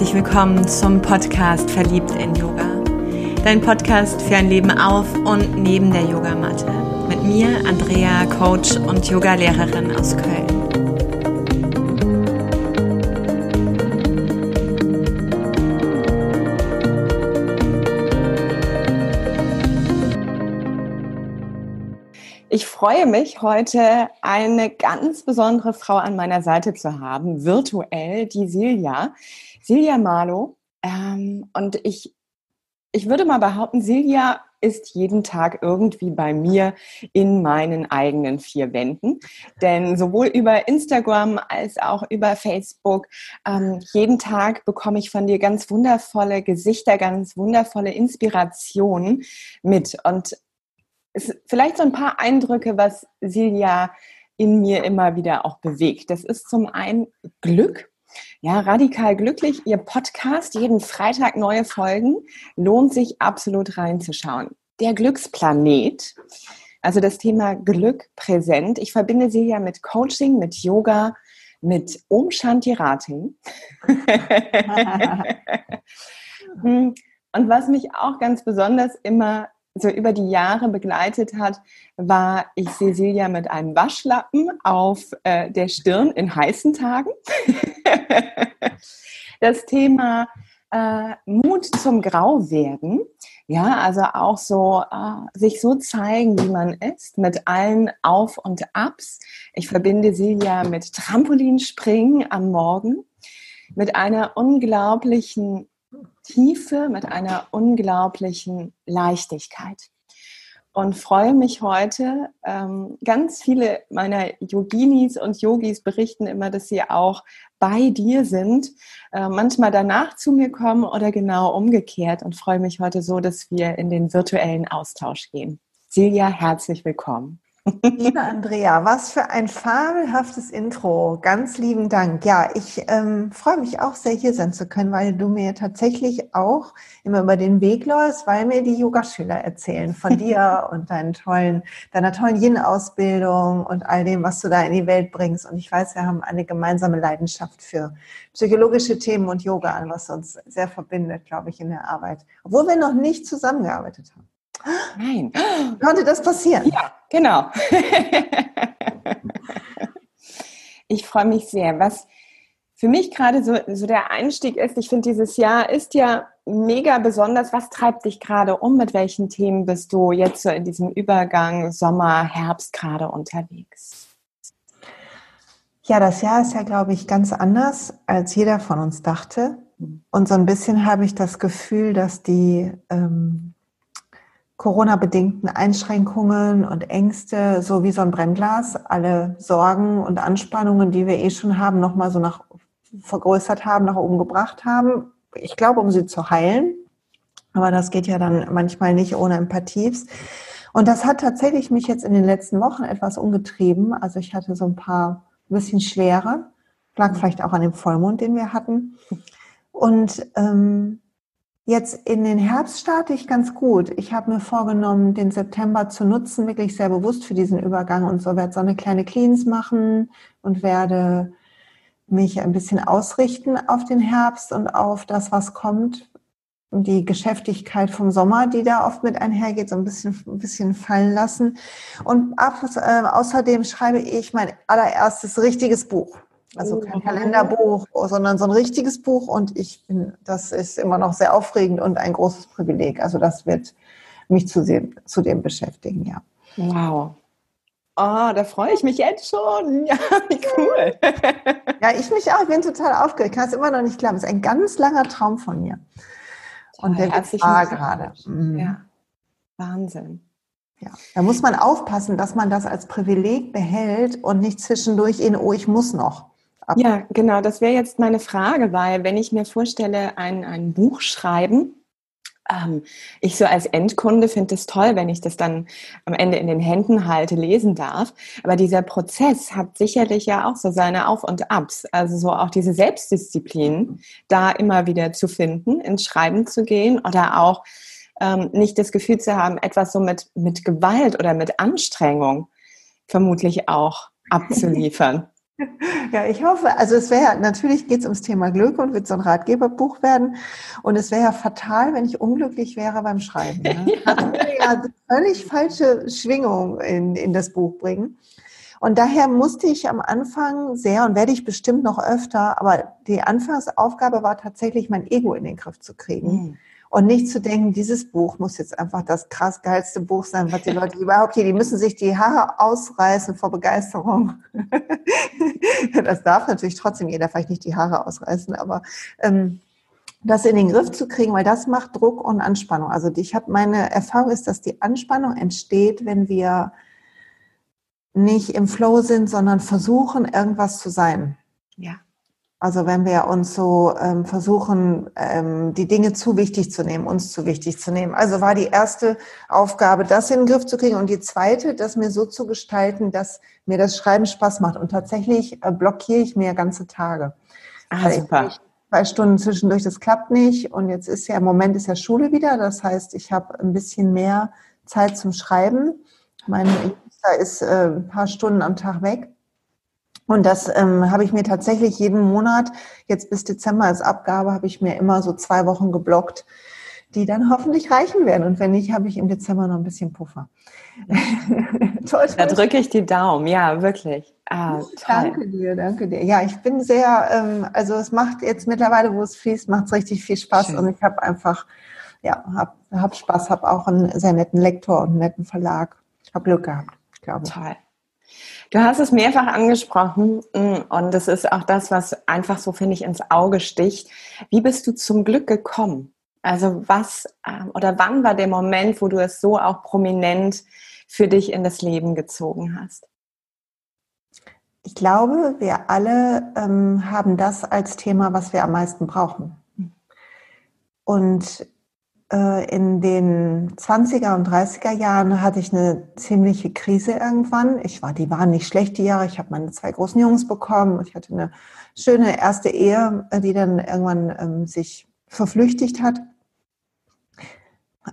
herzlich willkommen zum Podcast Verliebt in Yoga. Dein Podcast für ein Leben auf und neben der Yogamatte. Mit mir, Andrea, Coach und Yogalehrerin aus Köln. Ich freue mich, heute eine ganz besondere Frau an meiner Seite zu haben, virtuell, die Silja Marlow. Und ich würde mal behaupten, Silja ist jeden Tag irgendwie bei mir in meinen eigenen vier Wänden. Denn sowohl über Instagram als auch über Facebook, jeden Tag bekomme ich von dir ganz wundervolle Gesichter, ganz wundervolle Inspirationen mit. Und vielleicht so ein paar Eindrücke, was Silja in mir immer wieder auch bewegt. Das ist zum einen Glück, ja, Radikal Glücklich, ihr Podcast, jeden Freitag neue Folgen, lohnt sich absolut reinzuschauen. Der Glücksplanet, also das Thema Glück präsent. Ich verbinde Silja mit Coaching, mit Yoga, mit Shantirati. Und was mich auch ganz besonders immer so über die Jahre begleitet hat, war ich Silja mit einem Waschlappen auf der Stirn in heißen Tagen. Das Thema Mut zum Grauwerden, ja, also auch so sich so zeigen, wie man ist, mit allen Auf und Abs. Ich verbinde Silja mit Trampolinspringen am Morgen, mit einer unglaublichen Tiefe, mit einer unglaublichen Leichtigkeit. Und freue mich heute, ganz viele meiner Yoginis und Yogis berichten immer, dass sie auch bei dir sind, manchmal danach zu mir kommen oder genau umgekehrt, und freue mich heute so, dass wir in den virtuellen Austausch gehen. Silja, herzlich willkommen. Liebe Andrea, was für ein fabelhaftes Intro. Ganz lieben Dank. Ja, ich freue mich auch sehr, hier sein zu können, weil du mir tatsächlich auch immer über den Weg läufst, weil mir die Yogaschüler erzählen von dir und deiner tollen Yin-Ausbildung und all dem, was du da in die Welt bringst. Und ich weiß, wir haben eine gemeinsame Leidenschaft für psychologische Themen und Yoga an, was uns sehr verbindet, glaube ich, in der Arbeit. Obwohl wir noch nicht zusammengearbeitet haben. Nein. Konnte das passieren? Ja, genau. Ich freue mich sehr. Was für mich gerade so der Einstieg ist, ich finde, dieses Jahr ist ja mega besonders. Was treibt dich gerade um? Mit welchen Themen bist du jetzt so in diesem Übergang Sommer, Herbst gerade unterwegs? Ja, das Jahr ist ja, glaube ich, ganz anders, als jeder von uns dachte. Und so ein bisschen habe ich das Gefühl, dass die Corona-bedingten Einschränkungen und Ängste, so wie so ein Brennglas, alle Sorgen und Anspannungen, die wir schon haben, nochmal so vergrößert haben, nach oben gebracht haben. Ich glaube, um sie zu heilen. Aber das geht ja dann manchmal nicht ohne Empathie. Und das hat tatsächlich mich jetzt in den letzten Wochen etwas umgetrieben. Also ich hatte so ein bisschen Schwere. Lag vielleicht auch an dem Vollmond, den wir hatten. Und jetzt in den Herbst starte ich ganz gut. Ich habe mir vorgenommen, den September zu nutzen, wirklich sehr bewusst für diesen Übergang, und so werde so eine kleine Cleans machen und werde mich ein bisschen ausrichten auf den Herbst und auf das, was kommt. Und die Geschäftigkeit vom Sommer, die da oft mit einhergeht, so ein bisschen fallen lassen. Und außerdem schreibe ich mein allererstes richtiges Buch. Also kein Kalenderbuch, sondern so ein richtiges Buch, und das ist immer noch sehr aufregend und ein großes Privileg. Also das wird mich zudem beschäftigen, ja. Wow. Ah, da freue ich mich jetzt schon. Ja, wie cool. Ja, ich mich auch. Ich bin total aufgeregt. Ich kann es immer noch nicht glauben. Es ist ein ganz langer Traum von mir. Und der war gerade. Ja, Wahnsinn. Ja, da muss man aufpassen, dass man das als Privileg behält und nicht zwischendurch ich muss noch. Ja, genau, das wäre jetzt meine Frage, weil wenn ich mir vorstelle, ein Buch schreiben, ich so als Endkunde finde es toll, wenn ich das dann am Ende in den Händen halte, lesen darf. Aber dieser Prozess hat sicherlich ja auch so seine Auf und Abs, also so auch diese Selbstdisziplin, da immer wieder zu finden, ins Schreiben zu gehen oder auch nicht das Gefühl zu haben, etwas so mit Gewalt oder mit Anstrengung vermutlich auch abzuliefern. Ja, ich hoffe, also es wäre, natürlich geht es ums Thema Glück und wird so ein Ratgeberbuch werden, und es wäre ja fatal, wenn ich unglücklich wäre beim Schreiben. Ne? Ja. Das würde ja völlig falsche Schwingung in das Buch bringen. Und daher musste ich am Anfang sehr, und werde ich bestimmt noch öfter, aber die Anfangsaufgabe war tatsächlich, mein Ego in den Griff zu kriegen. Mhm. Und nicht zu denken, dieses Buch muss jetzt einfach das krass geilste Buch sein, was die Leute überhaupt hier, die müssen sich die Haare ausreißen vor Begeisterung. Das darf natürlich trotzdem jeder, vielleicht nicht die Haare ausreißen, aber das in den Griff zu kriegen, weil das macht Druck und Anspannung. Also meine Erfahrung ist, dass die Anspannung entsteht, wenn wir nicht im Flow sind, sondern versuchen, irgendwas zu sein. Ja. Also wenn wir uns so versuchen, die Dinge zu wichtig zu nehmen, uns zu wichtig zu nehmen. Also war die erste Aufgabe, das in den Griff zu kriegen, und die zweite, das mir so zu gestalten, dass mir das Schreiben Spaß macht. Und tatsächlich blockiere ich mir ganze Tage. Ah, super. Also 2 Stunden zwischendurch, das klappt nicht. Und jetzt ist ja, im Moment ist ja Schule wieder. Das heißt, ich habe ein bisschen mehr Zeit zum Schreiben. Mein Jüngster ist ein paar Stunden am Tag weg. Und das habe ich mir tatsächlich jeden Monat, jetzt bis Dezember als Abgabe, habe ich mir immer so 2 Wochen geblockt, die dann hoffentlich reichen werden. Und wenn nicht, habe ich im Dezember noch ein bisschen Puffer. Toll, da drücke ich die Daumen, ja, wirklich. Ah, toll. Danke dir. Ja, ich bin sehr, also es macht jetzt mittlerweile, wo es fließt, macht es richtig viel Spaß. Schön. Und ich habe einfach, ja, hab Spaß, habe auch einen sehr netten Lektor und einen netten Verlag. Ich habe Glück gehabt, glaube ich. Toll. Du hast es mehrfach angesprochen, und das ist auch das, was einfach so, finde ich, ins Auge sticht. Wie bist du zum Glück gekommen? Also was oder wann war der Moment, wo du es so auch prominent für dich in das Leben gezogen hast? Ich glaube, wir alle haben das als Thema, was wir am meisten brauchen. Und in den 20er und 30er Jahren hatte ich eine ziemliche Krise irgendwann. Die waren nicht schlecht, die Jahre. Ich habe meine 2 großen Jungs bekommen. Ich hatte eine schöne erste Ehe, die dann irgendwann sich verflüchtigt hat.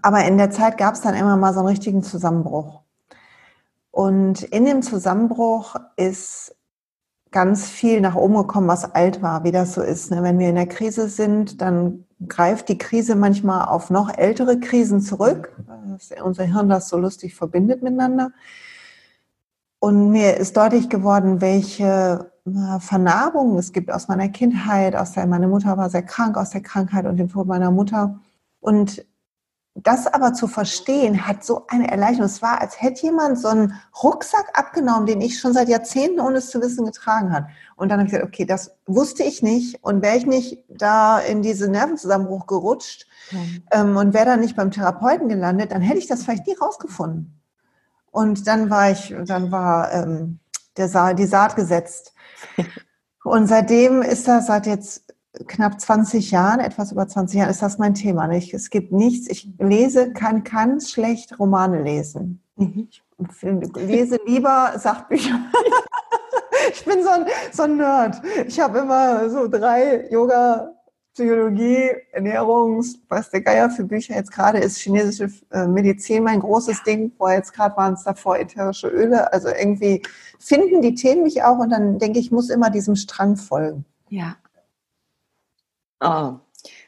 Aber in der Zeit gab es dann immer mal so einen richtigen Zusammenbruch. Und in dem Zusammenbruch ist ganz viel nach oben gekommen, was alt war, wie das so ist. Ne? Wenn wir in der Krise sind, dann greift die Krise manchmal auf noch ältere Krisen zurück. Unser Hirn das so lustig verbindet miteinander. Und mir ist deutlich geworden, welche Vernarbungen es gibt aus meiner Kindheit, meine Mutter war sehr krank, aus der Krankheit und dem Tod meiner Mutter. Und das aber zu verstehen, hat so eine Erleichterung. Es war, als hätte jemand so einen Rucksack abgenommen, den ich schon seit Jahrzehnten, ohne es zu wissen, getragen habe. Und dann habe ich gesagt, okay, das wusste ich nicht. Und wäre ich nicht da in diesen Nervenzusammenbruch gerutscht und wäre da nicht beim Therapeuten gelandet, dann hätte ich das vielleicht nie rausgefunden. Und dann war die Saat gesetzt. Und seitdem ist das, seit jetzt knapp 20 Jahren, etwas über 20 Jahren, ist das mein Thema. Es gibt nichts, ich lese, kann schlecht Romane lesen. Ich lese lieber Sachbücher. Ich bin so ein Nerd. Ich habe immer so 3 Yoga, Psychologie, Ernährungs, was der Geier für Bücher. Jetzt gerade ist chinesische Medizin mein großes Ding. Jetzt gerade waren es davor ätherische Öle. Also irgendwie finden die Themen mich auch, und dann denke ich, muss immer diesem Strang folgen. Ja. Oh,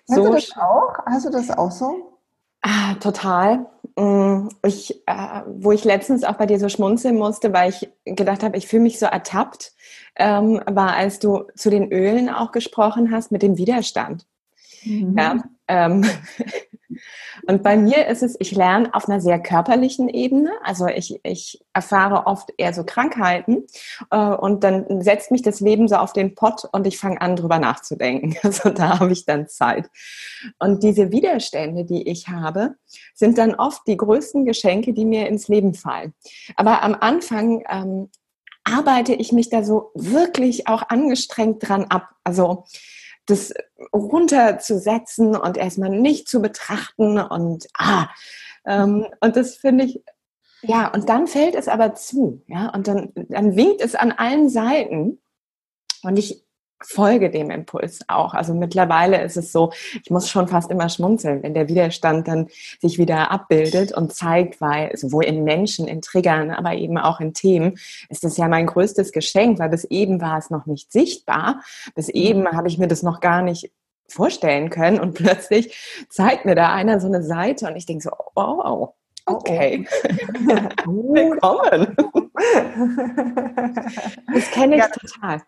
so. Hast du das auch so? Ah, total. Wo ich letztens auch bei dir so schmunzeln musste, weil ich gedacht habe, ich fühle mich so ertappt, war, als du zu den Ölen auch gesprochen hast mit dem Widerstand. Mhm. Ja, und bei mir ist es, ich lerne auf einer sehr körperlichen Ebene, also ich erfahre oft eher so Krankheiten und dann setzt mich das Leben so auf den Pott und ich fange an, drüber nachzudenken. Also da habe ich dann Zeit. Und diese Widerstände, die ich habe, sind dann oft die größten Geschenke, die mir ins Leben fallen. Aber am Anfang arbeite ich mich da so wirklich auch angestrengt dran ab. Also das runterzusetzen und erstmal nicht zu betrachten und das finde ich, ja, und dann fällt es aber zu, ja, und dann winkt es an allen Seiten, und ich folge dem Impuls auch. Also mittlerweile ist es so, ich muss schon fast immer schmunzeln, wenn der Widerstand dann sich wieder abbildet und zeigt, weil sowohl in Menschen, in Triggern, aber eben auch in Themen, ist das ja mein größtes Geschenk, weil bis eben war es noch nicht sichtbar. Bis eben habe ich mir das noch gar nicht vorstellen können und plötzlich zeigt mir da einer so eine Seite und ich denke so, oh. Okay. Willkommen. Das kenne ich total.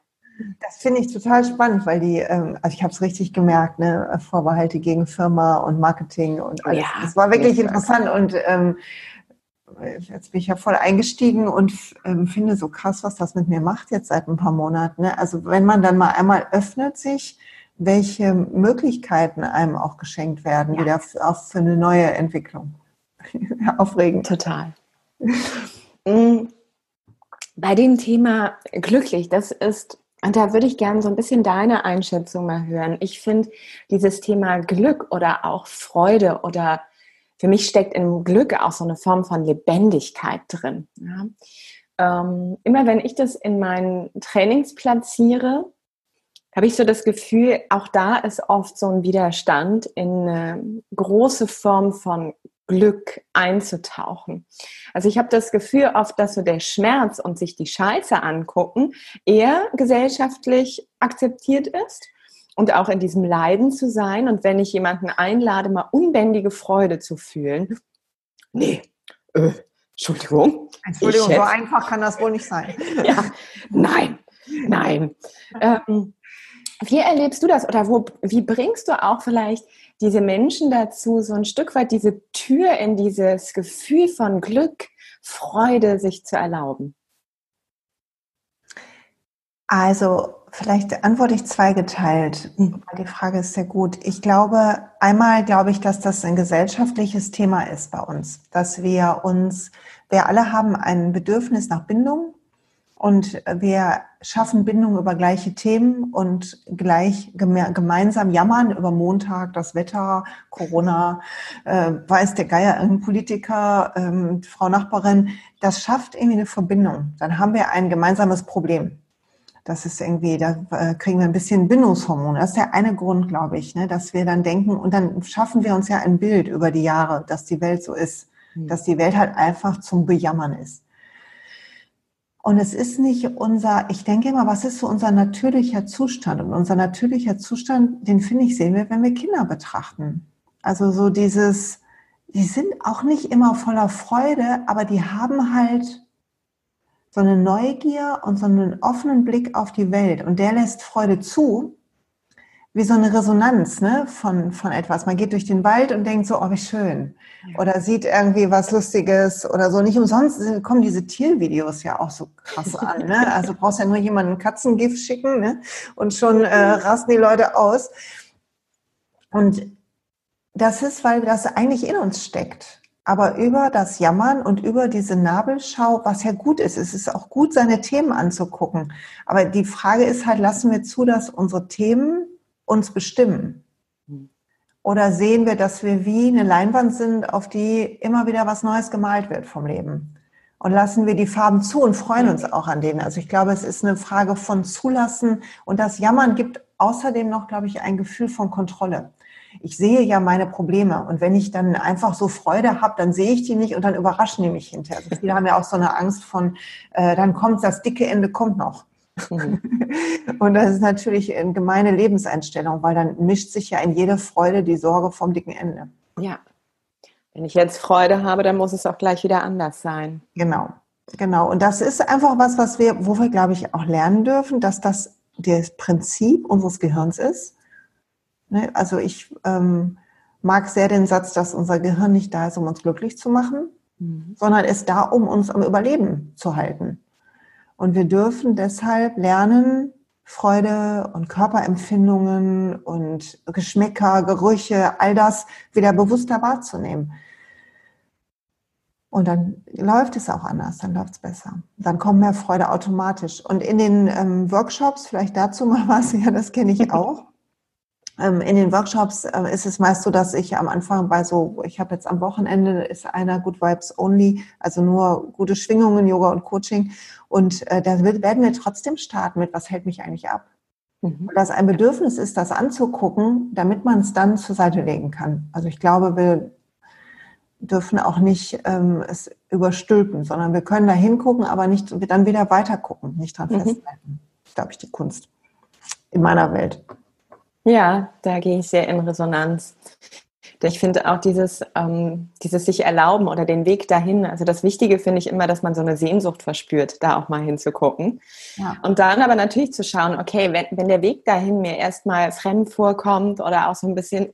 Das finde ich total spannend, weil die, also ich habe es richtig gemerkt, ne? Vorbehalte gegen Firma und Marketing und alles. Ja, das war wirklich interessant und jetzt bin ich ja voll eingestiegen und finde so krass, was das mit mir macht jetzt seit ein paar Monaten. Ne? Also wenn man dann mal einmal öffnet sich, welche Möglichkeiten einem auch geschenkt werden, wieder auch für eine neue Entwicklung. Aufregend. Total. Bei dem Thema glücklich, das ist, und da würde ich gerne so ein bisschen deine Einschätzung mal hören. Ich finde dieses Thema Glück oder auch Freude oder für mich steckt im Glück auch so eine Form von Lebendigkeit drin. Ja. Immer wenn ich das in meinen Trainings platziere, habe ich so das Gefühl, auch da ist oft so ein Widerstand in eine große Form von Glück einzutauchen. Also ich habe das Gefühl oft, dass so der Schmerz und sich die Scheiße angucken eher gesellschaftlich akzeptiert ist und auch in diesem Leiden zu sein. Und wenn ich jemanden einlade, mal unbändige Freude zu fühlen, nee, Entschuldigung, so einfach kann das wohl nicht sein. Ja, nein. Wie erlebst du das oder wie bringst du auch vielleicht diese Menschen dazu, so ein Stück weit diese Tür in dieses Gefühl von Glück, Freude sich zu erlauben? Also vielleicht antworte ich zweigeteilt, weil die Frage ist sehr gut. Ich glaube, einmal, dass das ein gesellschaftliches Thema ist bei uns, dass wir alle haben ein Bedürfnis nach Bindung. Und wir schaffen Bindung über gleiche Themen und gleich gemeinsam jammern über Montag, das Wetter, Corona, weiß der Geier, irgendein Politiker, Frau Nachbarin. Das schafft irgendwie eine Verbindung. Dann haben wir ein gemeinsames Problem. Das ist irgendwie, da kriegen wir ein bisschen Bindungshormone. Das ist der eine Grund, glaube ich, ne, dass wir dann denken, und dann schaffen wir uns ja ein Bild über die Jahre, dass die Welt so ist, dass die Welt halt einfach zum Bejammern ist. Und es ist nicht ich denke immer, was ist so unser natürlicher Zustand? Und unser natürlicher Zustand, den finde ich, sehen wir, wenn wir Kinder betrachten. Also so dieses, die sind auch nicht immer voller Freude, aber die haben halt so eine Neugier und so einen offenen Blick auf die Welt. Und der lässt Freude zu, wie so eine Resonanz, ne, von etwas. Man geht durch den Wald und denkt so, oh, wie schön. Ja. Oder sieht irgendwie was Lustiges oder so. Nicht umsonst kommen diese Tiervideos ja auch so krass an. Ne? Also brauchst ja nur jemanden Katzengift schicken, ne? Und schon rasten die Leute aus. Und das ist, weil das eigentlich in uns steckt. Aber über das Jammern und über diese Nabelschau, was ja gut ist, es ist auch gut, seine Themen anzugucken. Aber die Frage ist halt, lassen wir zu, dass unsere Themen uns bestimmen? Oder sehen wir, dass wir wie eine Leinwand sind, auf die immer wieder was Neues gemalt wird vom Leben? Und lassen wir die Farben zu und freuen uns auch an denen. Also ich glaube, es ist eine Frage von Zulassen. Und das Jammern gibt außerdem noch, glaube ich, ein Gefühl von Kontrolle. Ich sehe ja meine Probleme. Und wenn ich dann einfach so Freude habe, dann sehe ich die nicht und dann überraschen die mich hinterher. Also viele haben ja auch so eine Angst von, dann kommt das dicke Ende, kommt noch. Und das ist natürlich eine gemeine Lebenseinstellung, weil dann mischt sich ja in jede Freude die Sorge vom dicken Ende. Ja, wenn ich jetzt Freude habe, dann muss es auch gleich wieder anders sein. Genau. Und das ist einfach wo wir, glaube ich, auch lernen dürfen, dass das das Prinzip unseres Gehirns ist. Ne? Also ich mag sehr den Satz, dass unser Gehirn nicht da ist, um uns glücklich zu machen, sondern ist da, um uns am Überleben zu halten. Und wir dürfen deshalb lernen, Freude und Körperempfindungen und Geschmäcker, Gerüche, all das wieder bewusster wahrzunehmen. Und dann läuft es auch anders, dann läuft es besser. Dann kommt mehr Freude automatisch. Und in den Workshops, vielleicht dazu mal was, ja, das kenne ich auch. In den Workshops ist es meist so, dass ich am Anfang ich habe jetzt am Wochenende ist einer Good Vibes Only, also nur gute Schwingungen, Yoga und Coaching. Und da werden wir trotzdem starten mit, was hält mich eigentlich ab? Und dass ein Bedürfnis ist, das anzugucken, damit man es dann zur Seite legen kann. Also ich glaube, wir dürfen auch nicht es überstülpen, sondern wir können da hingucken, aber nicht dann wieder weitergucken, nicht dran festhalten. Das ist, glaube ich, die Kunst in meiner Welt. Ja, da gehe ich sehr in Resonanz. Ich finde auch dieses sich erlauben oder den Weg dahin, also das Wichtige finde ich immer, dass man so eine Sehnsucht verspürt, da auch mal hinzugucken. Ja. Und dann aber natürlich zu schauen, okay, wenn der Weg dahin mir erstmal fremd vorkommt oder auch so ein bisschen,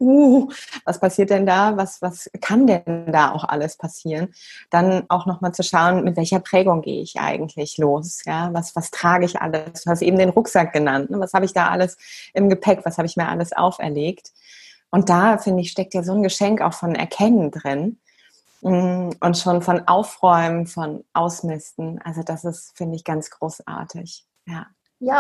was passiert denn da, was kann denn da auch alles passieren? Dann auch nochmal zu schauen, mit welcher Prägung gehe ich eigentlich los? Ja? Was trage ich alles? Du hast eben den Rucksack genannt. Ne? Was habe ich da alles im Gepäck? Was habe ich mir alles auferlegt? Und da, finde ich, steckt ja so ein Geschenk auch von Erkennen drin und schon von Aufräumen, von Ausmisten. Also das ist, finde ich, ganz großartig. Ja,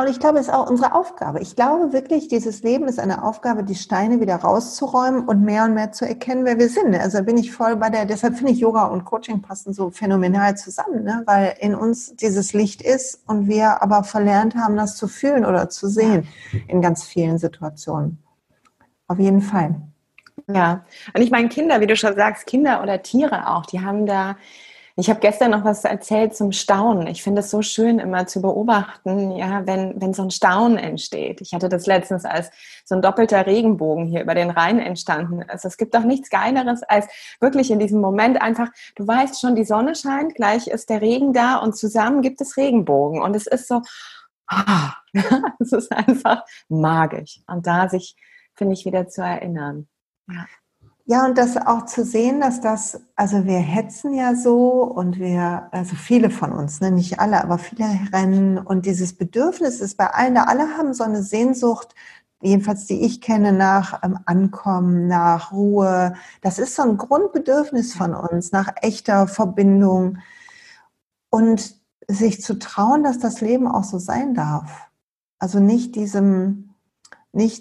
und ich glaube, es ist auch unsere Aufgabe. Ich glaube wirklich, dieses Leben ist eine Aufgabe, die Steine wieder rauszuräumen und mehr zu erkennen, wer wir sind. Also da bin ich voll bei deshalb finde ich, Yoga und Coaching passen so phänomenal zusammen, ne? Weil in uns dieses Licht ist und wir aber verlernt haben, das zu fühlen oder zu sehen in ganz vielen Situationen. Auf jeden Fall. Ja, und ich meine Kinder, wie du schon sagst, Kinder oder Tiere auch, die haben da, ich habe gestern noch was erzählt zum Staunen. Ich finde es so schön immer zu beobachten, ja, wenn so ein Staunen entsteht. Ich hatte das letztens, als so ein doppelter Regenbogen hier über den Rhein entstanden ist. Es gibt doch nichts Geileres, als wirklich in diesem Moment einfach, du weißt schon, die Sonne scheint, gleich ist der Regen da und zusammen gibt es Regenbogen. Und es ist so, es ist einfach magisch. Und da sich, finde ich, wieder zu erinnern. Ja, und das auch zu sehen, dass das, also wir hetzen ja so und also viele von uns, ne, nicht alle, aber viele rennen und dieses Bedürfnis ist bei allen, da alle haben so eine Sehnsucht, jedenfalls die ich kenne, nach Ankommen, nach Ruhe. Das ist so ein Grundbedürfnis von uns, nach echter Verbindung und sich zu trauen, dass das Leben auch so sein darf. Also nicht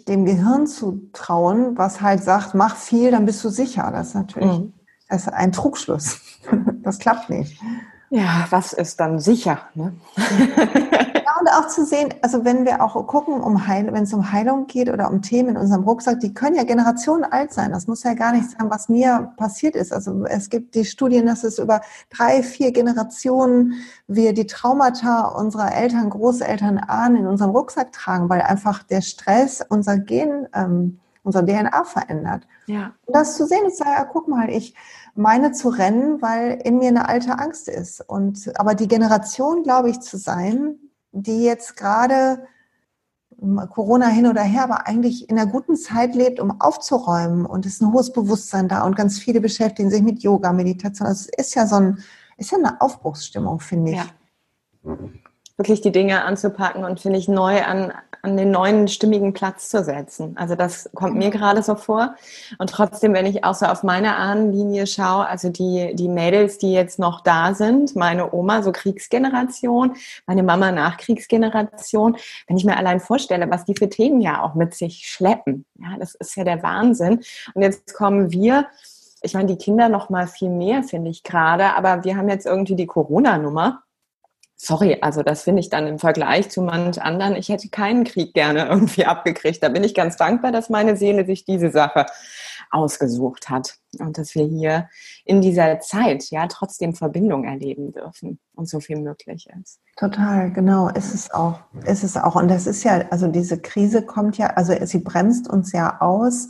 dem Gehirn zu trauen, was halt sagt, mach viel, dann bist du sicher. Das ist natürlich das ist ein Trugschluss. Das klappt nicht. Ja, was ist dann sicher? Ne? Ja, und auch zu sehen, also wenn wir auch gucken, wenn es um Heilung geht oder um Themen in unserem Rucksack, die können ja Generationen alt sein. Das muss ja gar nicht sein, was mir passiert ist. Also es gibt die Studien, dass es über 3-4 Generationen wir die Traumata unserer Eltern, Großeltern, Ahnen in unserem Rucksack tragen, weil einfach der Stress unser Gen, unser DNA verändert. Ja. Und das zu sehen, ich sage, ja, guck mal, ich meine zu rennen, weil in mir eine alte Angst ist. Aber die Generation, glaube ich, zu sein, die jetzt gerade Corona hin oder her, aber eigentlich in einer guten Zeit lebt, um aufzuräumen. Und es ist ein hohes Bewusstsein da und ganz viele beschäftigen sich mit Yoga, Meditation. Also es ist ja eine Aufbruchsstimmung, finde ich. Ja. Wirklich die Dinge anzupacken und, finde ich, neu an den neuen stimmigen Platz zu setzen. Also das kommt mir gerade so vor. Und trotzdem, wenn ich auch so auf meine Ahnenlinie schaue, also die Mädels, die jetzt noch da sind, meine Oma, so Kriegsgeneration, meine Mama Nachkriegsgeneration, wenn ich mir allein vorstelle, was die für Themen ja auch mit sich schleppen. Ja, das ist ja der Wahnsinn. Und jetzt kommen wir, ich meine, die Kinder noch mal viel mehr, finde ich gerade, aber wir haben jetzt irgendwie die Corona-Nummer. Sorry, also das finde ich dann im Vergleich zu manch anderen, ich hätte keinen Krieg gerne irgendwie abgekriegt. Da bin ich ganz dankbar, dass meine Seele sich diese Sache ausgesucht hat und dass wir hier in dieser Zeit ja trotzdem Verbindung erleben dürfen und so viel möglich ist. Total, genau, ist es auch. Und das ist ja, also diese Krise kommt ja, also sie bremst uns ja aus.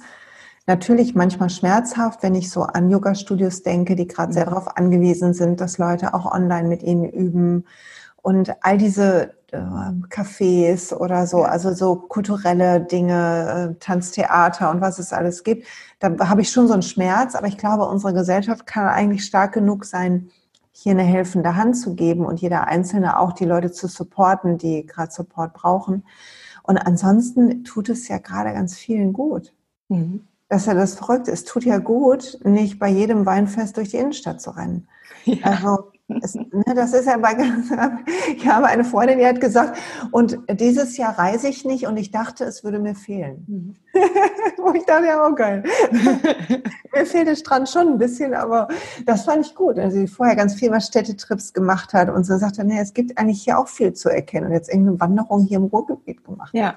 Natürlich manchmal schmerzhaft, wenn ich so an Yoga-Studios denke, die gerade sehr darauf angewiesen sind, dass Leute auch online mit ihnen üben und all diese Cafés oder so, also so kulturelle Dinge, Tanztheater und was es alles gibt. Da habe ich schon so einen Schmerz, aber ich glaube, unsere Gesellschaft kann eigentlich stark genug sein, hier eine helfende Hand zu geben und jeder Einzelne auch die Leute zu supporten, die gerade Support brauchen. Und ansonsten tut es ja gerade ganz vielen gut. Mhm. Das ist ja das Verrückte. Es tut ja gut, nicht bei jedem Weinfest durch die Innenstadt zu rennen. Ja. Also das ist ja bei ganz... Ich habe eine Freundin, die hat gesagt, und dieses Jahr reise ich nicht und ich dachte, es würde mir fehlen. Mhm. Wo ich dachte, ja, auch geil. Mir fehlt der Strand schon ein bisschen, aber das fand ich gut. Also sie vorher ganz viel mal Städtetrips gemacht hat und so sagte, nee, es gibt eigentlich hier auch viel zu erkennen. Und jetzt irgendeine Wanderung hier im Ruhrgebiet gemacht. Ja.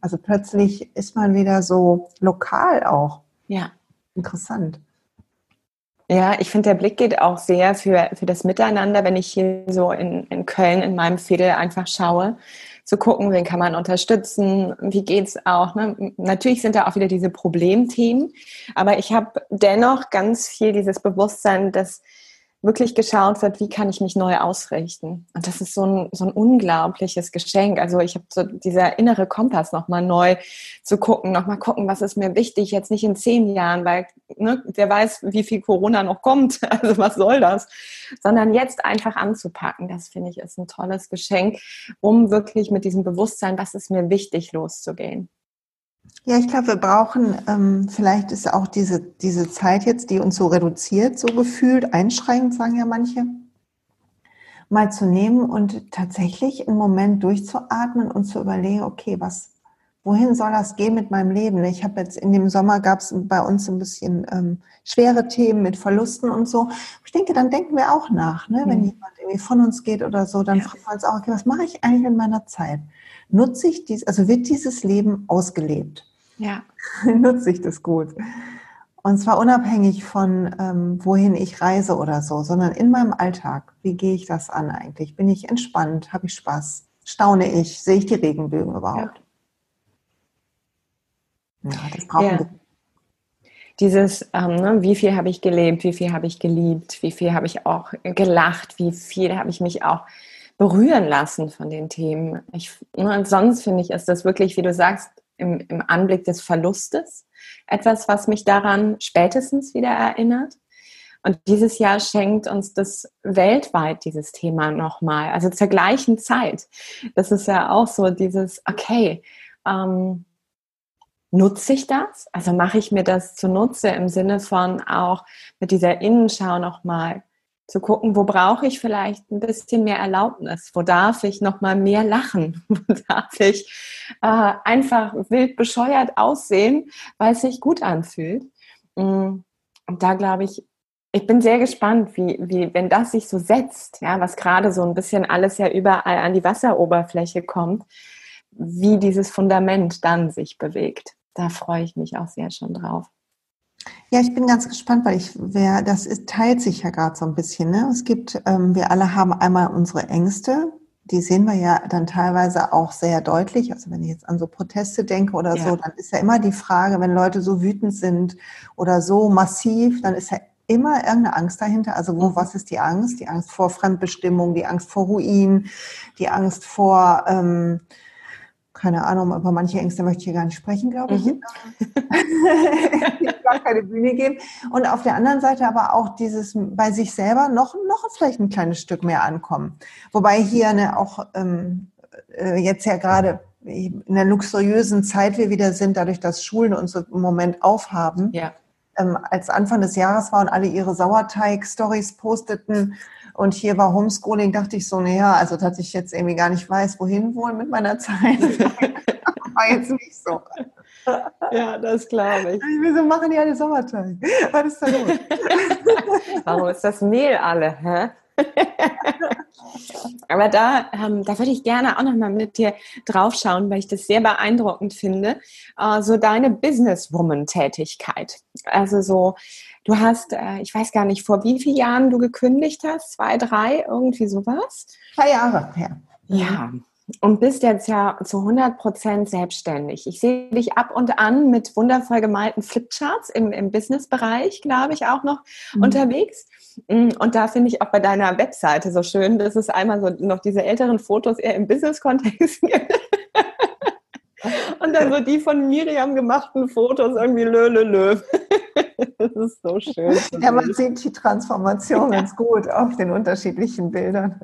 Also plötzlich ist man wieder so lokal auch. Ja. Interessant. Ja, ich finde, der Blick geht auch sehr für das Miteinander, wenn ich hier so in Köln in meinem Veedel einfach schaue, zu gucken, wen kann man unterstützen, wie geht's auch. Ne? Natürlich sind da auch wieder diese Problemthemen, aber ich habe dennoch ganz viel dieses Bewusstsein, dass wirklich geschaut wird, wie kann ich mich neu ausrichten. Und das ist so ein unglaubliches Geschenk. Also ich habe so dieser innere Kompass nochmal neu zu gucken, nochmal gucken, was ist mir wichtig, jetzt nicht in 10 Jahren, weil wer weiß, wie viel Corona noch kommt, also was soll das, sondern jetzt einfach anzupacken. Das finde ich ist ein tolles Geschenk, um wirklich mit diesem Bewusstsein, was ist mir wichtig, loszugehen. Ja, ich glaube, wir brauchen, vielleicht ist auch diese Zeit jetzt, die uns so reduziert, so gefühlt, einschränkend, sagen ja manche, mal zu nehmen und tatsächlich einen Moment durchzuatmen und zu überlegen, okay, wohin soll das gehen mit meinem Leben? Ich habe jetzt in dem Sommer, gab es bei uns ein bisschen schwere Themen mit Verlusten und so. Ich denke, dann denken wir auch nach, ne? Wenn jemand irgendwie von uns geht oder so, dann fragen wir uns auch, okay, was mache ich eigentlich in meiner Zeit? Nutze ich dies, also wird dieses Leben ausgelebt? Ja. Nutze ich das gut? Und zwar unabhängig von, wohin ich reise oder so, sondern in meinem Alltag. Wie gehe ich das an eigentlich? Bin ich entspannt? Habe ich Spaß? Staune ich? Sehe ich die Regenbögen überhaupt? Ja, das brauchen wir. Dieses, wie viel habe ich gelebt? Wie viel habe ich geliebt? Wie viel habe ich auch gelacht? Wie viel habe ich mich auch berühren lassen von den Themen. Und sonst finde ich, ist das wirklich, wie du sagst, im Anblick des Verlustes etwas, was mich daran spätestens wieder erinnert. Und dieses Jahr schenkt uns das weltweit, dieses Thema nochmal, also zur gleichen Zeit. Das ist ja auch so dieses, okay, nutze ich das? Also mache ich mir das zunutze im Sinne von auch mit dieser Innenschau nochmal zu gucken, wo brauche ich vielleicht ein bisschen mehr Erlaubnis, wo darf ich nochmal mehr lachen, wo darf ich einfach wild bescheuert aussehen, weil es sich gut anfühlt. Und da glaube ich bin sehr gespannt, wie wenn das sich so setzt, ja, was gerade so ein bisschen alles ja überall an die Wasseroberfläche kommt, wie dieses Fundament dann sich bewegt. Da freue ich mich auch sehr schon drauf. Ja, ich bin ganz gespannt, weil das ist, teilt sich ja gerade so ein bisschen. Ne? Es gibt, wir alle haben einmal unsere Ängste, die sehen wir ja dann teilweise auch sehr deutlich. Also wenn ich jetzt an so Proteste denke oder so, dann ist ja immer die Frage, wenn Leute so wütend sind oder so massiv, dann ist ja immer irgendeine Angst dahinter. Also was ist die Angst? Die Angst vor Fremdbestimmung, die Angst vor Ruin, die Angst vor... keine Ahnung, über manche Ängste möchte ich hier gar nicht sprechen, glaube ich. Ich darf keine Bühne geben. Und auf der anderen Seite aber auch dieses bei sich selber noch vielleicht ein kleines Stück mehr ankommen. Wobei hier auch jetzt ja gerade in der luxuriösen Zeit wir wieder sind, dadurch, dass Schulen uns im Moment aufhaben, als Anfang des Jahres war und alle ihre Sauerteig-Stories posteten, und hier war Homeschooling, dachte ich so, naja, also dass ich jetzt irgendwie gar nicht weiß, wohin wohl mit meiner Zeit. War jetzt nicht so. Ja, das glaube ich. Wieso machen die alle Sommerteig? Was ist da los? Warum ist das Mehl alle? Hä? Aber da würde ich gerne auch nochmal mit dir drauf schauen, weil ich das sehr beeindruckend finde. So deine Businesswoman-Tätigkeit. Also so, du hast, ich weiß gar nicht, vor wie vielen Jahren du gekündigt hast? 2, 3, irgendwie sowas? 2 Jahre, ja. Ja. Und bist jetzt ja zu 100% selbstständig. Ich sehe dich ab und an mit wundervoll gemalten Flipcharts im Businessbereich, glaube ich, auch noch unterwegs. Und da finde ich auch bei deiner Webseite so schön, dass es einmal so noch diese älteren Fotos eher im Business-Kontext gibt. Und dann so die von Miriam gemachten Fotos irgendwie lö. Das ist so schön. Ja, man sieht die Transformation ganz gut auf den unterschiedlichen Bildern.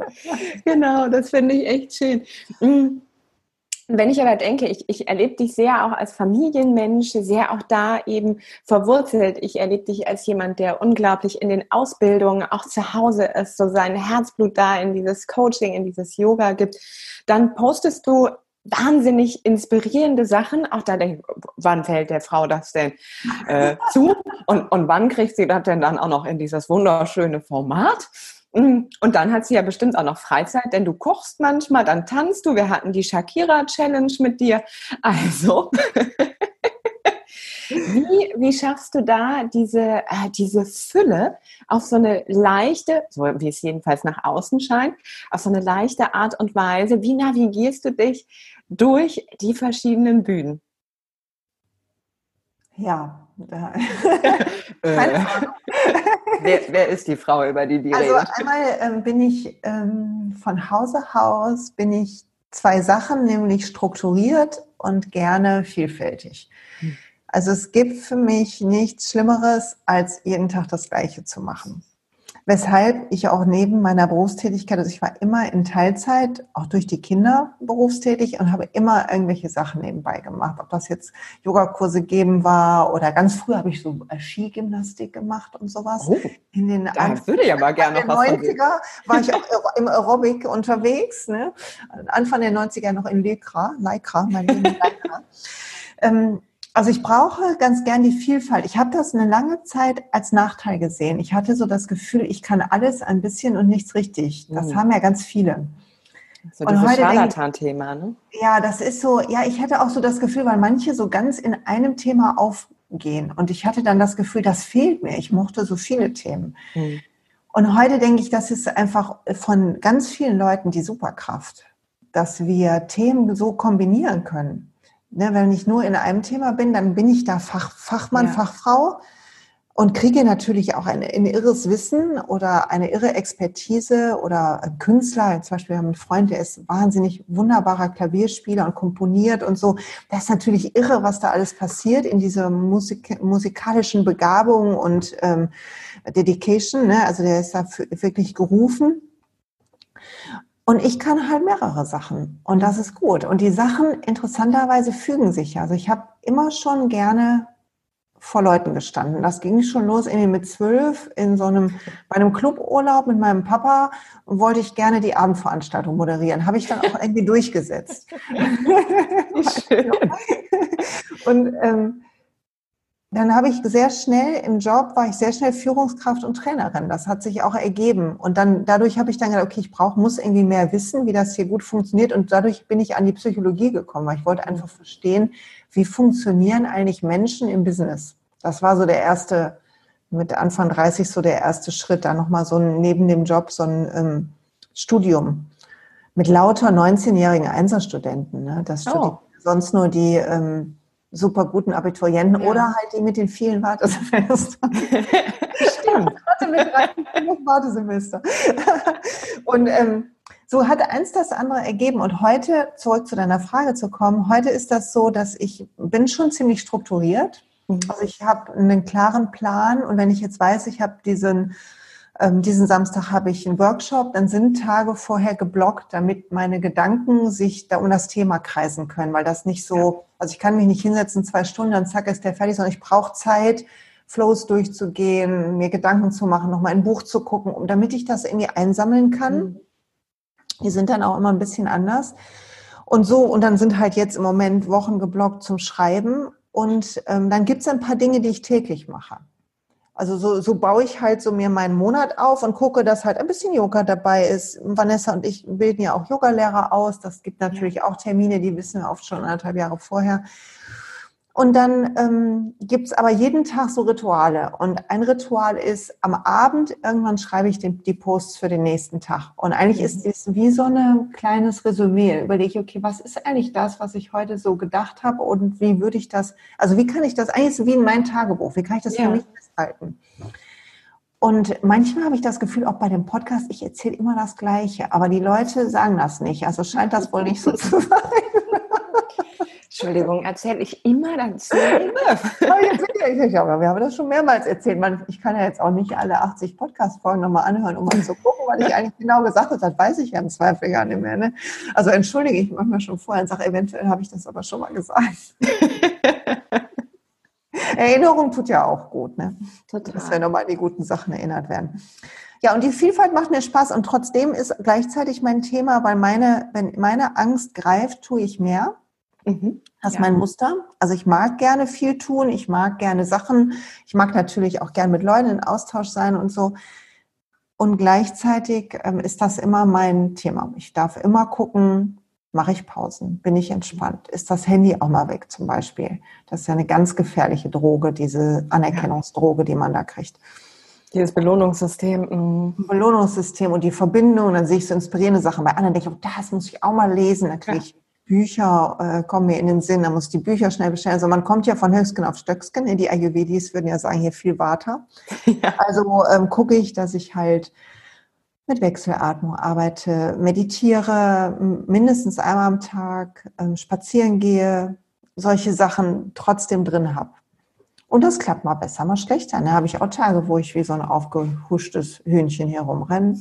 Genau, das finde ich echt schön. Wenn ich aber denke, ich erlebe dich sehr auch als Familienmensch, sehr auch da eben verwurzelt. Ich erlebe dich als jemand, der unglaublich in den Ausbildungen auch zu Hause ist, so sein Herzblut da in dieses Coaching, in dieses Yoga gibt. Dann postest du wahnsinnig inspirierende Sachen. Auch da denke ich, wann fällt der Frau das denn zu? Und wann kriegt sie das denn dann auch noch in dieses wunderschöne Format? Und dann hat sie ja bestimmt auch noch Freizeit, denn du kochst manchmal, dann tanzt du. Wir hatten die Shakira-Challenge mit dir. Also, wie schaffst du da diese Fülle auf so eine leichte, so wie es jedenfalls nach außen scheint, auf so eine leichte Art und Weise? Wie navigierst du dich durch die verschiedenen Bühnen? Ja, wer ist die Frau, über die die reden? Also einmal bin ich von Hause aus, bin ich zwei Sachen, nämlich strukturiert und gerne vielfältig. Also es gibt für mich nichts Schlimmeres, als jeden Tag das Gleiche zu machen. Weshalb ich auch neben meiner Berufstätigkeit, also ich war immer in Teilzeit, auch durch die Kinder berufstätig und habe immer irgendwelche Sachen nebenbei gemacht. Ob das jetzt Yogakurse geben war oder ganz früh habe ich so Skigymnastik gemacht und sowas. Oh, in den 90er war ich auch im Aerobic unterwegs. Ne? Anfang der 90er noch in Lycra, mein Leben in Lycra. Also ich brauche ganz gern die Vielfalt. Ich habe das eine lange Zeit als Nachteil gesehen. Ich hatte so das Gefühl, ich kann alles ein bisschen und nichts richtig. Das haben ja ganz viele. So dieses Scharlatan-Thema, ne? Ja, das ist so. Ja, ich hatte auch so das Gefühl, weil manche so ganz in einem Thema aufgehen. Und ich hatte dann das Gefühl, das fehlt mir. Ich mochte so viele Themen. Mhm. Und heute denke ich, das ist einfach von ganz vielen Leuten die Superkraft, dass wir Themen so kombinieren können. Ne, wenn ich nur in einem Thema bin, dann bin ich da Fachmann, ja. Fachfrau und kriege natürlich auch ein irres Wissen oder eine irre Expertise oder ein Künstler. Zum Beispiel, wir haben einen Freund, der ist wahnsinnig wunderbarer Klavierspieler und komponiert und so. Das ist natürlich irre, was da alles passiert in dieser musikalischen Begabung und Dedication. Ne? Also der ist da wirklich gerufen. Und ich kann halt mehrere Sachen und das ist gut. Und die Sachen interessanterweise fügen sich. Also ich habe immer schon gerne vor Leuten gestanden. Das ging schon los mit 12 in bei einem Cluburlaub mit meinem Papa wollte ich gerne die Abendveranstaltung moderieren. Habe ich dann auch irgendwie durchgesetzt. Und dann habe ich sehr schnell im Job, war ich sehr schnell Führungskraft und Trainerin. Das hat sich auch ergeben. Und dann dadurch habe ich dann gedacht, okay, ich muss irgendwie mehr wissen, wie das hier gut funktioniert. Und dadurch bin ich an die Psychologie gekommen, weil ich wollte einfach verstehen, wie funktionieren eigentlich Menschen im Business. Das war so der erste, mit Anfang 30 so der erste Schritt, da nochmal so neben dem Job so ein Studium mit lauter 19-jährigen Einzelstudenten. Ne? Das studieren sonst nur die super guten Abiturienten oder halt die mit den vielen Wartesemestern. Stimmt. Wartesemester. Und so hat eins das andere ergeben. Und heute, zurück zu deiner Frage zu kommen, heute ist das so, dass ich bin schon ziemlich strukturiert. Also ich habe einen klaren Plan und wenn ich jetzt weiß, ich habe diesen Samstag habe ich einen Workshop, dann sind Tage vorher geblockt, damit meine Gedanken sich da um das Thema kreisen können, weil das nicht so, also ich kann mich nicht hinsetzen, 2 Stunden, dann zack, ist der fertig, sondern ich brauche Zeit, Flows durchzugehen, mir Gedanken zu machen, nochmal ein Buch zu gucken, damit ich das irgendwie einsammeln kann. Mhm. Die sind dann auch immer ein bisschen anders. Und so, und dann sind halt jetzt im Moment Wochen geblockt zum Schreiben und dann gibt es ein paar Dinge, die ich täglich mache. Also so baue ich halt so mir meinen Monat auf und gucke, dass halt ein bisschen Yoga dabei ist. Vanessa und ich bilden ja auch Yogalehrer aus. Das gibt natürlich auch Termine, die wissen wir oft schon 1,5 Jahre vorher. Und dann gibt es aber jeden Tag so Rituale. Und ein Ritual ist, am Abend irgendwann schreibe ich die Posts für den nächsten Tag. Und eigentlich ist es wie so ein kleines Resümee. Überlege ich, okay, was ist eigentlich das, was ich heute so gedacht habe und wie würde ich das, also wie kann ich das, eigentlich ist es wie in meinem Tagebuch, wie kann ich das für mich festhalten? Und manchmal habe ich das Gefühl, auch bei dem Podcast, ich erzähle immer das Gleiche, aber die Leute sagen das nicht. Also scheint das wohl nicht so zu sein. Entschuldigung, erzähle ich immer dasselbe? Wir haben das schon mehrmals erzählt. Ich kann ja jetzt auch nicht alle 80 Podcast-Folgen nochmal anhören, um mal zu gucken, was ich eigentlich genau gesagt habe. Das weiß ich ja im Zweifel gar nicht mehr. Ne? Also entschuldige ich manchmal schon vorher und sage, eventuell habe ich das aber schon mal gesagt. Erinnerung tut ja auch gut, ne? Total. Dass wir nochmal an die guten Sachen erinnert werden. Ja, und die Vielfalt macht mir Spaß und trotzdem ist gleichzeitig mein Thema, weil wenn meine Angst greift, tue ich mehr. Mhm. Das ist mein Muster. Also ich mag gerne viel tun, ich mag gerne Sachen, ich mag natürlich auch gerne mit Leuten in Austausch sein und so. Und gleichzeitig ist das immer mein Thema. Ich darf immer gucken, mache ich Pausen, bin ich entspannt, ist das Handy auch mal weg zum Beispiel. Das ist ja eine ganz gefährliche Droge, diese Anerkennungsdroge, die man da kriegt. Dieses Belohnungssystem. Belohnungssystem und die Verbindung, dann sehe ich so inspirierende Sachen. Bei anderen denke ich, oh, das muss ich auch mal lesen. Dann kriege ich Bücher, kommen mir in den Sinn, dann muss ich die Bücher schnell bestellen. Also man kommt ja von Höchstgen auf Stöcksken. Die Ayurvedis würden ja sagen, hier viel Vata. Ja. Also gucke ich, dass ich halt mit Wechselatmung arbeite, meditiere, mindestens einmal am Tag, spazieren gehe, solche Sachen trotzdem drin habe. Und das klappt mal besser, mal schlechter. Da habe ich auch Tage, wo ich wie so ein aufgehuschtes Hühnchen hier rumrenne.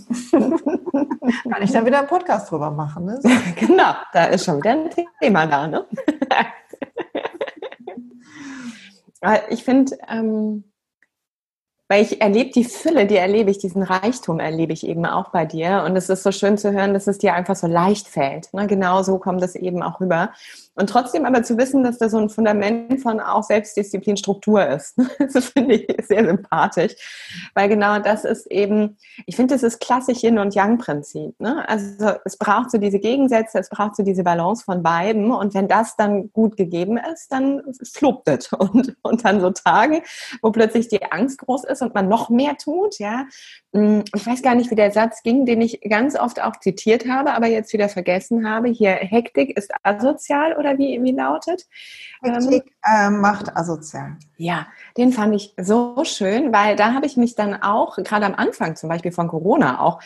Kann ich dann wieder einen Podcast drüber machen. Ne? So. Genau, da ist schon wieder ein Thema da. Ne? Ich finde, weil ich erlebe die Fülle, die erlebe ich, diesen Reichtum erlebe ich eben auch bei dir. Und es ist so schön zu hören, dass es dir einfach so leicht fällt. Ne? Genau so kommt das eben auch rüber. Und trotzdem aber zu wissen, dass da so ein Fundament von auch Selbstdisziplin, Struktur ist. Das finde ich sehr sympathisch. Weil genau das ist eben, ich finde, das ist klassisch Yin- und Yang-Prinzip. Ne? Also es braucht so diese Gegensätze, es braucht so diese Balance von beiden. Und wenn das dann gut gegeben ist, dann fluppt es. Und dann so Tage, wo plötzlich die Angst groß ist und man noch mehr tut. Ja? Ich weiß gar nicht, wie der Satz ging, den ich ganz oft auch zitiert habe, aber jetzt wieder vergessen habe. Hier, Hektik ist asozial oder wie lautet? Hektik macht asozial. Ja, den fand ich so schön, weil da habe ich mich dann auch, gerade am Anfang zum Beispiel von Corona auch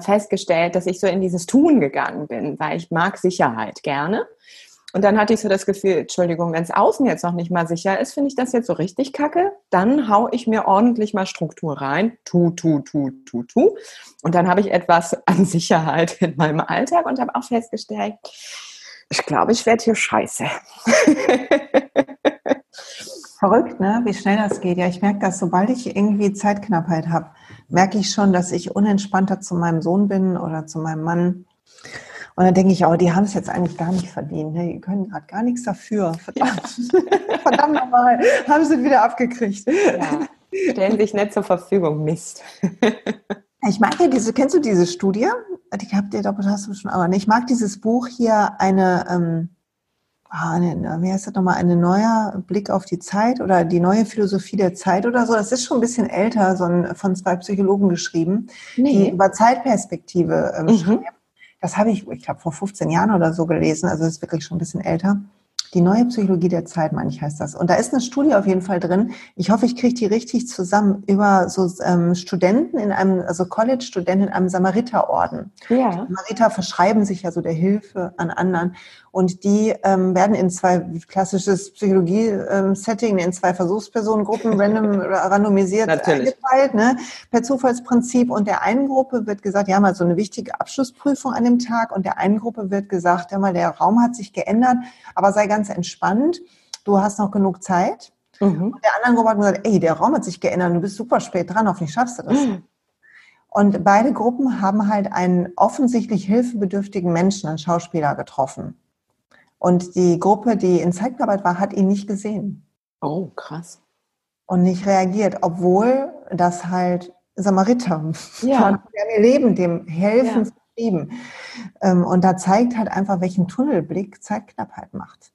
festgestellt, dass ich so in dieses Tun gegangen bin, weil ich mag Sicherheit gerne. Und dann hatte ich so das Gefühl, Entschuldigung, wenn es außen jetzt noch nicht mal sicher ist, finde ich das jetzt so richtig kacke, dann hau ich mir ordentlich mal Struktur rein, tu. Und dann habe ich etwas an Sicherheit in meinem Alltag und habe auch festgestellt, ich glaube, ich werde hier scheiße. Verrückt, ne? Wie schnell das geht. Ja, ich merke das, sobald ich irgendwie Zeitknappheit habe, merke ich schon, dass ich unentspannter zu meinem Sohn bin oder zu meinem Mann. Und dann denke ich, oh, die haben es jetzt eigentlich gar nicht verdient. Ne? Die können gerade gar nichts dafür. Verdammt nochmal, haben sie wieder abgekriegt. Ja, stellen sich nicht zur Verfügung, Mist. Ich mag ja kennst du diese Studie? Die habt ihr doch, hast du schon, aber nicht. Ich mag dieses Buch hier, wie heißt das nochmal, eine neue Blick auf die Zeit oder die neue Philosophie der Zeit oder so. Das ist schon ein bisschen älter, von zwei Psychologen geschrieben, die über Zeitperspektive schreiben. Das habe ich glaube, vor 15 Jahren oder so gelesen. Also das ist wirklich schon ein bisschen älter. Die neue Psychologie der Zeit, meine ich, heißt das. Und da ist eine Studie auf jeden Fall drin. Ich hoffe, ich kriege die richtig zusammen über so Studenten also College-Studenten in einem Samariterorden. Ja. Samariter verschreiben sich ja so der Hilfe an anderen. Und die werden in zwei klassisches Psychologie-Setting, in zwei Versuchspersonengruppen randomisiert eingeteilt, ne? Per Zufallsprinzip. Und der einen Gruppe wird gesagt, ja mal so eine wichtige Abschlussprüfung an dem Tag. Und der einen Gruppe wird gesagt, ja mal, der Raum hat sich geändert, aber sei ganz entspannt, du hast noch genug Zeit. Mhm. Und der anderen Gruppe hat gesagt, ey, der Raum hat sich geändert, du bist super spät dran, hoffentlich schaffst du das. Mhm. Und beide Gruppen haben halt einen offensichtlich hilfebedürftigen Menschen, einen Schauspieler, getroffen. Und die Gruppe, die in Zeitknappheit war, hat ihn nicht gesehen. Oh, krass. Und nicht reagiert, obwohl das halt Samariter, ja, ihr Leben dem helfen, ja, verschrieben. Und da zeigt halt einfach, welchen Tunnelblick Zeitknappheit macht.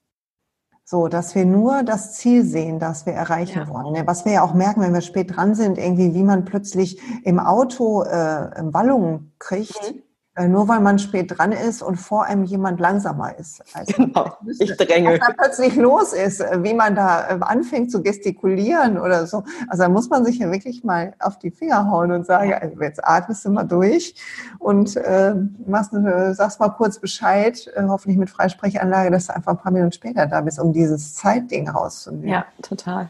So, dass wir nur das Ziel sehen, das wir erreichen, ja, wollen. Was wir ja auch merken, wenn wir spät dran sind, irgendwie, wie man plötzlich im Auto Wallungen kriegt, Nur weil man spät dran ist und vor einem jemand langsamer ist. Also genau, ich dränge. Was da plötzlich los ist, wie man da anfängt zu gestikulieren oder so. Also da muss man sich ja wirklich mal auf die Finger hauen und sagen, also jetzt atmest du mal durch und sagst mal kurz Bescheid, hoffentlich mit Freisprechanlage, dass du einfach ein paar Minuten später da bist, um dieses Zeitding rauszunehmen. Ja, total.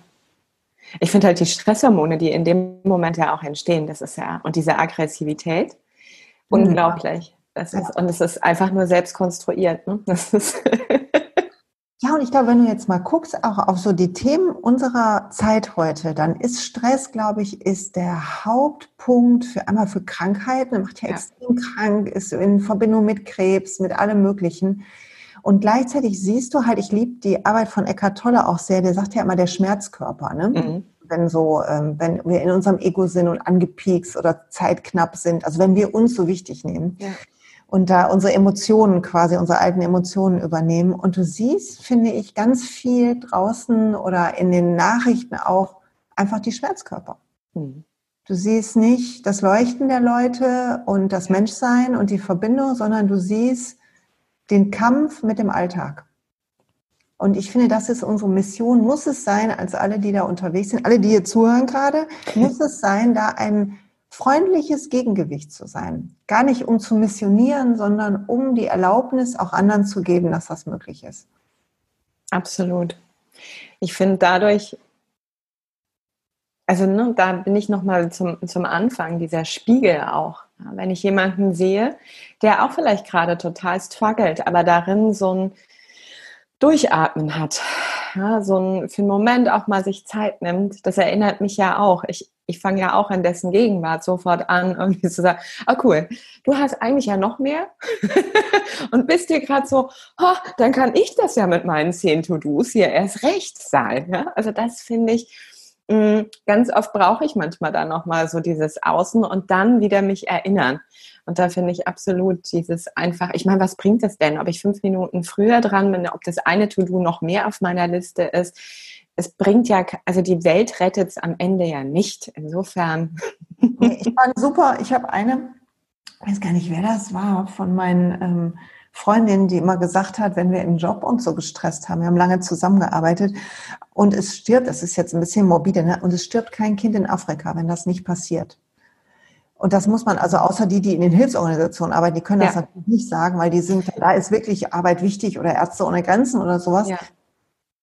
Ich finde halt die Stresshormone, die in dem Moment ja auch entstehen, das ist ja, und diese Aggressivität, unglaublich. Das ist, ja. Und es ist einfach nur selbst konstruiert. Ne? Das ist ja, und ich glaube, wenn du jetzt mal guckst, auch auf so die Themen unserer Zeit heute, dann ist Stress, glaube ich, ist der Hauptpunkt für Krankheiten. Er macht ja extrem krank, ist in Verbindung mit Krebs, mit allem Möglichen. Und gleichzeitig siehst du halt, ich liebe die Arbeit von Eckhart Tolle auch sehr, der sagt ja immer der Schmerzkörper, ne? Mhm. Wenn wir in unserem Ego sind und angepiekst oder zeitknapp sind, also wenn wir uns so wichtig nehmen und da unsere Emotionen quasi, unsere alten Emotionen übernehmen. Und du siehst, finde ich, ganz viel draußen oder in den Nachrichten auch einfach die Schmerzkörper. Mhm. Du siehst nicht das Leuchten der Leute und das Menschsein und die Verbindung, sondern du siehst den Kampf mit dem Alltag. Und ich finde, das ist unsere Mission, muss es sein, als alle, die da unterwegs sind, alle, die hier zuhören gerade, muss es sein, da ein freundliches Gegengewicht zu sein. Gar nicht, um zu missionieren, sondern um die Erlaubnis auch anderen zu geben, dass das möglich ist. Absolut. Ich finde dadurch, also ne, da bin ich nochmal zum Anfang, dieser Spiegel auch. Ja, wenn ich jemanden sehe, der auch vielleicht gerade total struggelt, aber darin so ein Durchatmen hat, ja, so ein, für einen Moment auch mal sich Zeit nimmt, das erinnert mich ja auch. Ich fange ja auch in dessen Gegenwart sofort an, irgendwie zu sagen, ah cool, du hast eigentlich ja noch mehr und bist dir gerade so, oh, dann kann ich das ja mit meinen 10 To-Dos hier erst recht sein. Ja? Also das finde ich, ganz oft brauche ich manchmal dann nochmal so dieses Außen und dann wieder mich erinnern. Und da finde ich absolut dieses einfach, ich meine, was bringt das denn, ob ich 5 Minuten früher dran bin, ob das eine To-Do noch mehr auf meiner Liste ist. Es bringt ja, also die Welt rettet es am Ende ja nicht. Insofern. Ich fand super, ich habe eine, ich weiß gar nicht, wer das war, von meinen Freundin, die immer gesagt hat, wenn wir im Job uns so gestresst haben, wir haben lange zusammengearbeitet und es stirbt, das ist jetzt ein bisschen morbide, ne? Und es stirbt kein Kind in Afrika, wenn das nicht passiert. Und das muss man, also außer die in den Hilfsorganisationen arbeiten, die können das natürlich nicht sagen, weil die sind, da ist wirklich Arbeit wichtig oder Ärzte ohne Grenzen oder sowas. Ja.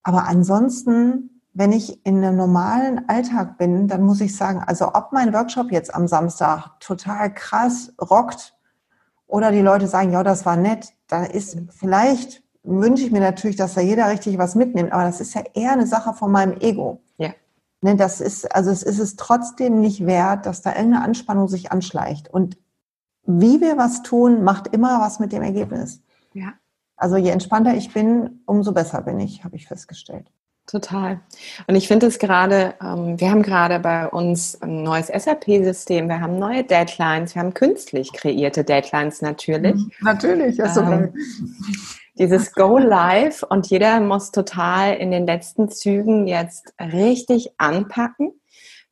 Aber ansonsten, wenn ich in einem normalen Alltag bin, dann muss ich sagen, also ob mein Workshop jetzt am Samstag total krass rockt, oder die Leute sagen, ja, das war nett. Da ist, vielleicht wünsche ich mir natürlich, dass da jeder richtig was mitnimmt, aber das ist ja eher eine Sache von meinem Ego. Ja. Ne, das ist, also es ist es trotzdem nicht wert, dass da irgendeine Anspannung sich anschleicht. Und wie wir was tun, macht immer was mit dem Ergebnis. Ja. Also je entspannter ich bin, umso besser bin ich, habe ich festgestellt. Total. Und ich finde es gerade, wir haben gerade bei uns ein neues SAP-System, wir haben neue Deadlines, wir haben künstlich kreierte Deadlines natürlich. Natürlich, ja, super. Dieses Go Live und jeder muss total in den letzten Zügen jetzt richtig anpacken.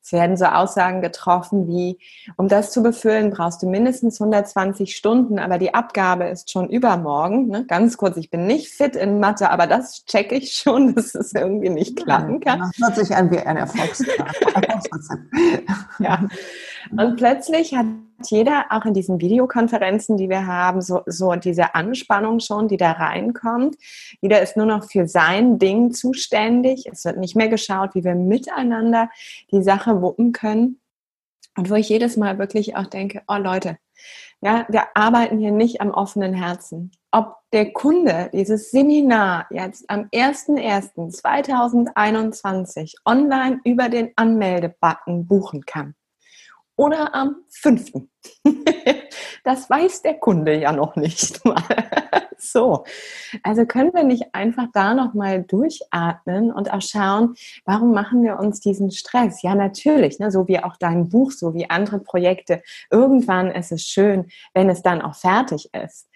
Es werden so Aussagen getroffen wie, um das zu befüllen, brauchst du mindestens 120 Stunden, aber die Abgabe ist schon übermorgen. Ne? Ganz kurz, ich bin nicht fit in Mathe, aber das checke ich schon, dass es irgendwie nicht klappen kann. Das hört sich an wie ein Erfolgsfall. Ja. Und plötzlich hat jeder, auch in diesen Videokonferenzen, die wir haben, so diese Anspannung schon, die da reinkommt. Jeder ist nur noch für sein Ding zuständig. Es wird nicht mehr geschaut, wie wir miteinander die Sache wuppen können. Und wo ich jedes Mal wirklich auch denke, oh Leute, ja, wir arbeiten hier nicht am offenen Herzen. Ob der Kunde dieses Seminar jetzt am 01.01.2021 online über den Anmeldebutton buchen kann. Oder am 5. Das weiß der Kunde ja noch nicht mal. So, also können wir nicht einfach da nochmal durchatmen und auch schauen, warum machen wir uns diesen Stress? Ja, natürlich, ne, so wie auch dein Buch, so wie andere Projekte. Irgendwann ist es schön, wenn es dann auch fertig ist.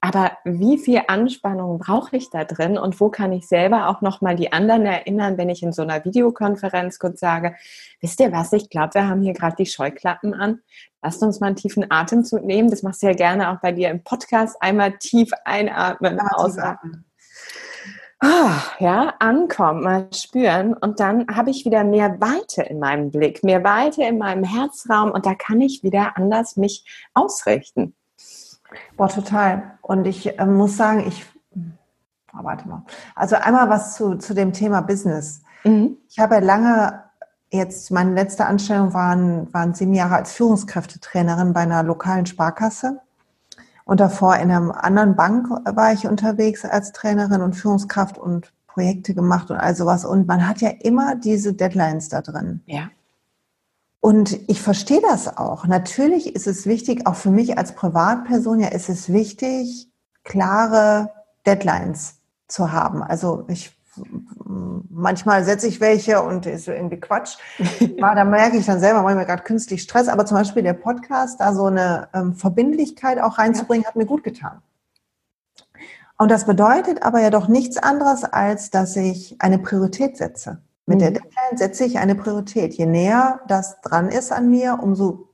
Aber wie viel Anspannung brauche ich da drin und wo kann ich selber auch nochmal die anderen erinnern, wenn ich in so einer Videokonferenz kurz sage, wisst ihr was, ich glaube, wir haben hier gerade die Scheuklappen an, lasst uns mal einen tiefen Atemzug nehmen, das machst du ja gerne auch bei dir im Podcast, einmal tief einatmen, ausatmen. Ja, ankommen, mal spüren und dann habe ich wieder mehr Weite in meinem Blick, mehr Weite in meinem Herzraum und da kann ich wieder anders mich ausrichten. Boah, total. Und ich muss sagen, Also einmal was zu dem Thema Business. Mhm. Ich habe lange, jetzt meine letzte Anstellung waren 7 Jahre als Führungskräftetrainerin bei einer lokalen Sparkasse. Und davor in einer anderen Bank war ich unterwegs als Trainerin und Führungskraft und Projekte gemacht und all sowas. Und man hat ja immer diese Deadlines da drin. Ja. Und ich verstehe das auch. Natürlich ist es wichtig, auch für mich als Privatperson, ja, ist es wichtig, klare Deadlines zu haben. Also manchmal setze ich welche und ist irgendwie Quatsch. Aber da merke ich dann selber, mache ich mir gerade künstlich Stress. Aber zum Beispiel der Podcast, da so eine Verbindlichkeit auch reinzubringen, hat mir gut getan. Und das bedeutet aber ja doch nichts anderes, als dass ich eine Priorität setze. Mit der Deadline setze ich eine Priorität. Je näher das dran ist an mir, umso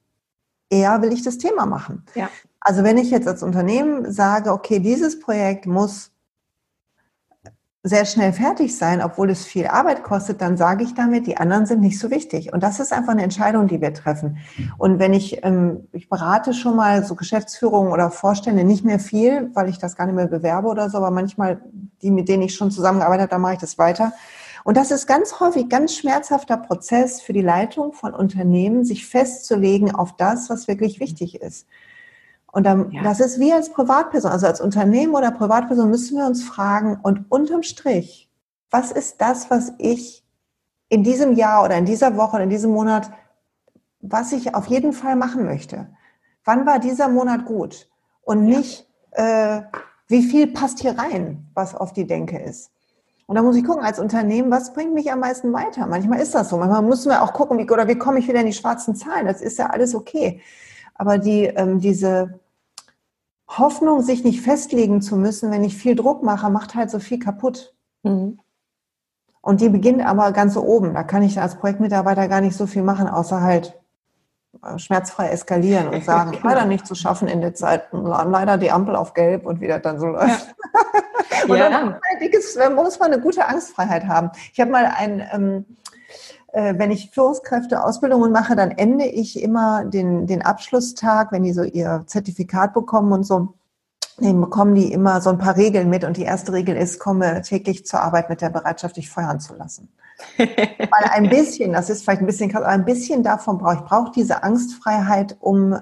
eher will ich das Thema machen. Ja. Also wenn ich jetzt als Unternehmen sage, okay, dieses Projekt muss sehr schnell fertig sein, obwohl es viel Arbeit kostet, dann sage ich damit, die anderen sind nicht so wichtig. Und das ist einfach eine Entscheidung, die wir treffen. Und wenn ich berate schon mal so Geschäftsführungen oder Vorstände, nicht mehr viel, weil ich das gar nicht mehr bewerbe oder so, aber manchmal die, mit denen ich schon zusammengearbeitet habe, dann mache ich das weiter. Und das ist ganz häufig ganz schmerzhafter Prozess für die Leitung von Unternehmen, sich festzulegen auf das, was wirklich wichtig ist. Und dann, Das ist wir als Privatperson, also als Unternehmen oder Privatperson müssen wir uns fragen und unterm Strich, was ist das, was ich in diesem Jahr oder in dieser Woche oder in diesem Monat, was ich auf jeden Fall machen möchte? Wann war dieser Monat gut? Und nicht, wie viel passt hier rein, was auf die Denke ist. Und da muss ich gucken als Unternehmen, was bringt mich am meisten weiter? Manchmal ist das so. Manchmal müssen wir auch gucken, wie komme ich wieder in die schwarzen Zahlen? Das ist ja alles okay. Aber diese Hoffnung, sich nicht festlegen zu müssen, wenn ich viel Druck mache, macht halt so viel kaputt. Mhm. Und die beginnt aber ganz oben. Da kann ich als Projektmitarbeiter gar nicht so viel machen, außer halt schmerzfrei eskalieren und sagen, leider nicht zu schaffen in der Zeit, leider die Ampel auf gelb und wie das dann so läuft. Ja. Und dann muss man eine gute Angstfreiheit haben. Ich habe mal wenn ich Führungskräfteausbildungen mache, dann ende ich immer den Abschlusstag, wenn die so ihr Zertifikat bekommen und so, dann bekommen die immer so ein paar Regeln mit. Und die erste Regel ist, komme täglich zur Arbeit mit der Bereitschaft, dich feuern zu lassen. Weil ein bisschen, das ist vielleicht ein bisschen krass, aber ein bisschen davon brauche ich diese Angstfreiheit, um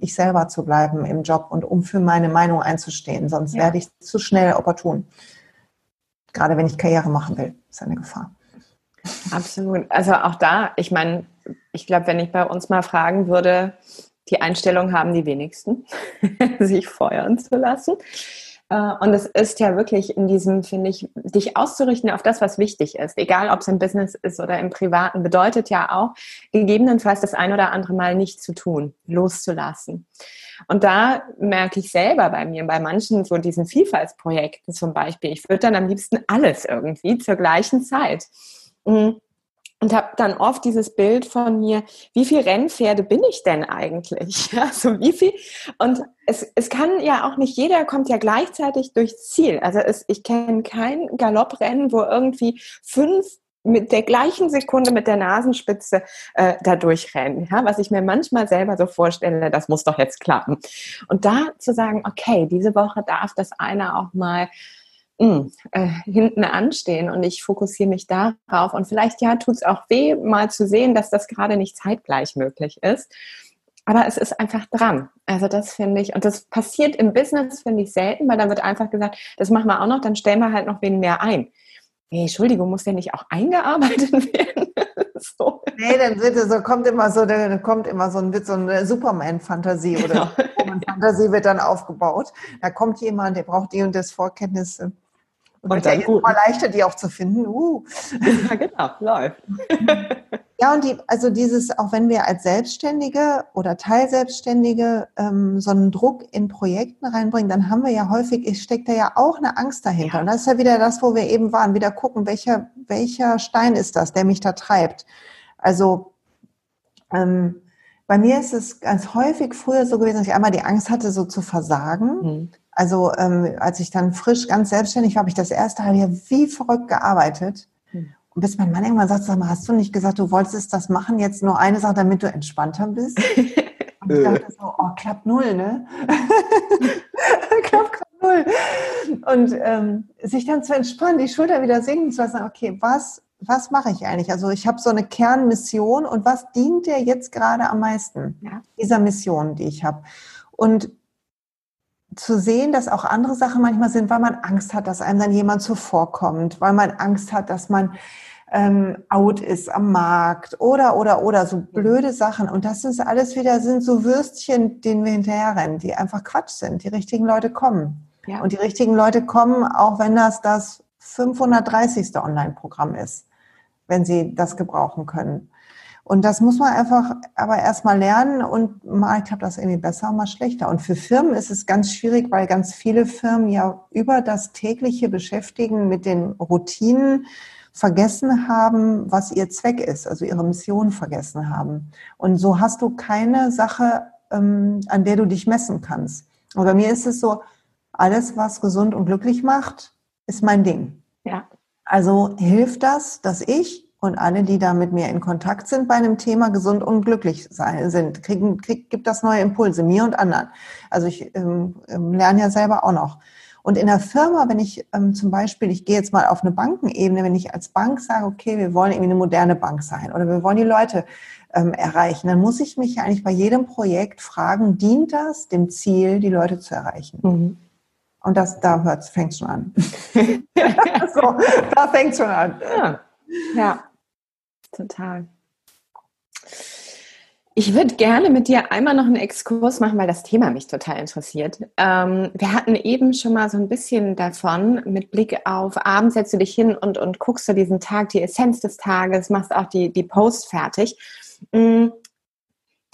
ich selber zu bleiben im Job und um für meine Meinung einzustehen. Sonst werde ich zu schnell opportun. Gerade wenn ich Karriere machen will, ist eine Gefahr. Absolut. Also auch da, ich glaube, wenn ich bei uns mal fragen würde, die Einstellung haben die wenigsten, sich feuern zu lassen. Und es ist ja wirklich in diesem, finde ich, dich auszurichten auf das, was wichtig ist. Egal, ob es im Business ist oder im Privaten, bedeutet ja auch, gegebenenfalls das ein oder andere Mal nicht zu tun, loszulassen. Und da merke ich selber bei mir, bei manchen so diesen Vielfaltsprojekten zum Beispiel, ich würde dann am liebsten alles irgendwie zur gleichen Zeit. Und habe dann oft dieses Bild von mir, wie viel Rennpferde bin ich denn eigentlich? Ja, so wie viel? Und es kann ja auch nicht, jeder kommt ja gleichzeitig durchs Ziel. Also ich kenne kein Galopprennen, wo irgendwie 5 mit der gleichen Sekunde mit der Nasenspitze da durchrennen. Ja? Was ich mir manchmal selber so vorstelle, das muss doch jetzt klappen. Und da zu sagen, okay, diese Woche darf das einer auch mal hinten anstehen und ich fokussiere mich darauf und vielleicht tut es auch weh, mal zu sehen, dass das gerade nicht zeitgleich möglich ist, aber es ist einfach dran. Also das finde ich, und das passiert im Business, finde ich, selten, weil dann wird einfach gesagt, das machen wir auch noch, dann stellen wir halt noch wen mehr ein. Hey, Entschuldigung, muss der nicht auch eingearbeitet werden? So. Nee, dann kommt immer so ein Witz, so eine Superman-Fantasie oder Superman-Fantasie wird dann aufgebaut. Da kommt jemand, der braucht die und das Vorkenntnisse. Und dann ist es mal leichter, die auch zu finden. Ja, genau, läuft. Ja, und also dieses, auch wenn wir als Selbstständige oder Teilselbstständige so einen Druck in Projekten reinbringen, dann haben wir ja häufig, steckt da ja auch eine Angst dahinter. Ja. Und das ist ja wieder das, wo wir eben waren, wieder gucken, welcher Stein ist das, der mich da treibt. Also bei mir ist es ganz häufig früher so gewesen, dass ich einmal die Angst hatte, so zu versagen. Mhm. Also als ich dann frisch ganz selbstständig war, habe ich das erste halbe Jahr wie verrückt gearbeitet. Mhm. Und bis mein Mann irgendwann sagt, sag mal, hast du nicht gesagt, du wolltest das machen, jetzt nur eine Sache, damit du entspannter bist? Und ich dachte so, oh, klappt null, ne? klappt null. Und sich dann zu entspannen, die Schulter wieder sinken zu lassen, okay, was mache ich eigentlich? Also ich habe so eine Kernmission und was dient dir jetzt gerade am meisten? Ja. Dieser Mission, die ich habe. Und zu sehen, dass auch andere Sachen manchmal sind, weil man Angst hat, dass einem dann jemand zuvorkommt, weil man Angst hat, dass man out ist am Markt oder so blöde Sachen. Und das ist alles wieder, sind so Würstchen, denen wir hinterherrennen, die einfach Quatsch sind. Die richtigen Leute kommen. Ja. Und die richtigen Leute kommen, auch wenn das 530. Online-Programm ist, wenn sie das gebrauchen können. Und das muss man einfach aber erstmal lernen und mal klappt das irgendwie besser, mal schlechter. Und für Firmen ist es ganz schwierig, weil ganz viele Firmen ja über das tägliche Beschäftigen mit den Routinen vergessen haben, was ihr Zweck ist, also ihre Mission vergessen haben. Und so hast du keine Sache, an der du dich messen kannst. Und bei mir ist es so, alles, was gesund und glücklich macht, ist mein Ding. Ja. Also hilft das, dass ich und alle, die da mit mir in Kontakt sind bei einem Thema gesund und glücklich sind, gibt das neue Impulse, mir und anderen. Also ich lerne ja selber auch noch. Und in der Firma, wenn ich zum Beispiel, ich gehe jetzt mal auf eine Bankenebene, wenn ich als Bank sage, okay, wir wollen irgendwie eine moderne Bank sein oder wir wollen die Leute erreichen, dann muss ich mich ja eigentlich bei jedem Projekt fragen, dient das dem Ziel, die Leute zu erreichen? Mhm. Und da fängt es schon an. So, da fängt es schon an. Ja. Ja, total. Ich würde gerne mit dir einmal noch einen Exkurs machen, weil das Thema mich total interessiert. Wir hatten eben schon mal so ein bisschen davon, mit Blick auf abends setzt du dich hin und guckst du diesen Tag, die Essenz des Tages, machst auch die Post fertig.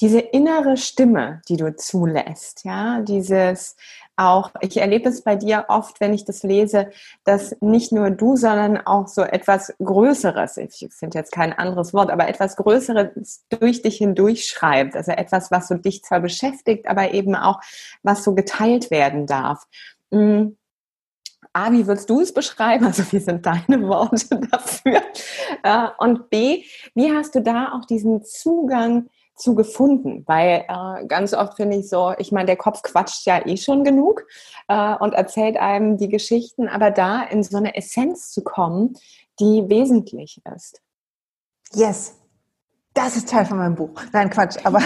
Diese innere Stimme, die du zulässt, ja, dieses auch, ich erlebe es bei dir oft, wenn ich das lese, dass nicht nur du, sondern auch so etwas Größeres, ich finde jetzt kein anderes Wort, aber etwas Größeres durch dich hindurch schreibt, also etwas, was so dich zwar beschäftigt, aber eben auch, was so geteilt werden darf. A, wie würdest du es beschreiben? Also wie sind deine Worte dafür? Und B, wie hast du da auch diesen Zugang zu gefunden, weil ganz oft finde ich so, ich meine, der Kopf quatscht ja eh schon genug und erzählt einem die Geschichten, aber da in so eine Essenz zu kommen, die wesentlich ist. Yes, das ist Teil von meinem Buch. Nein, Quatsch, aber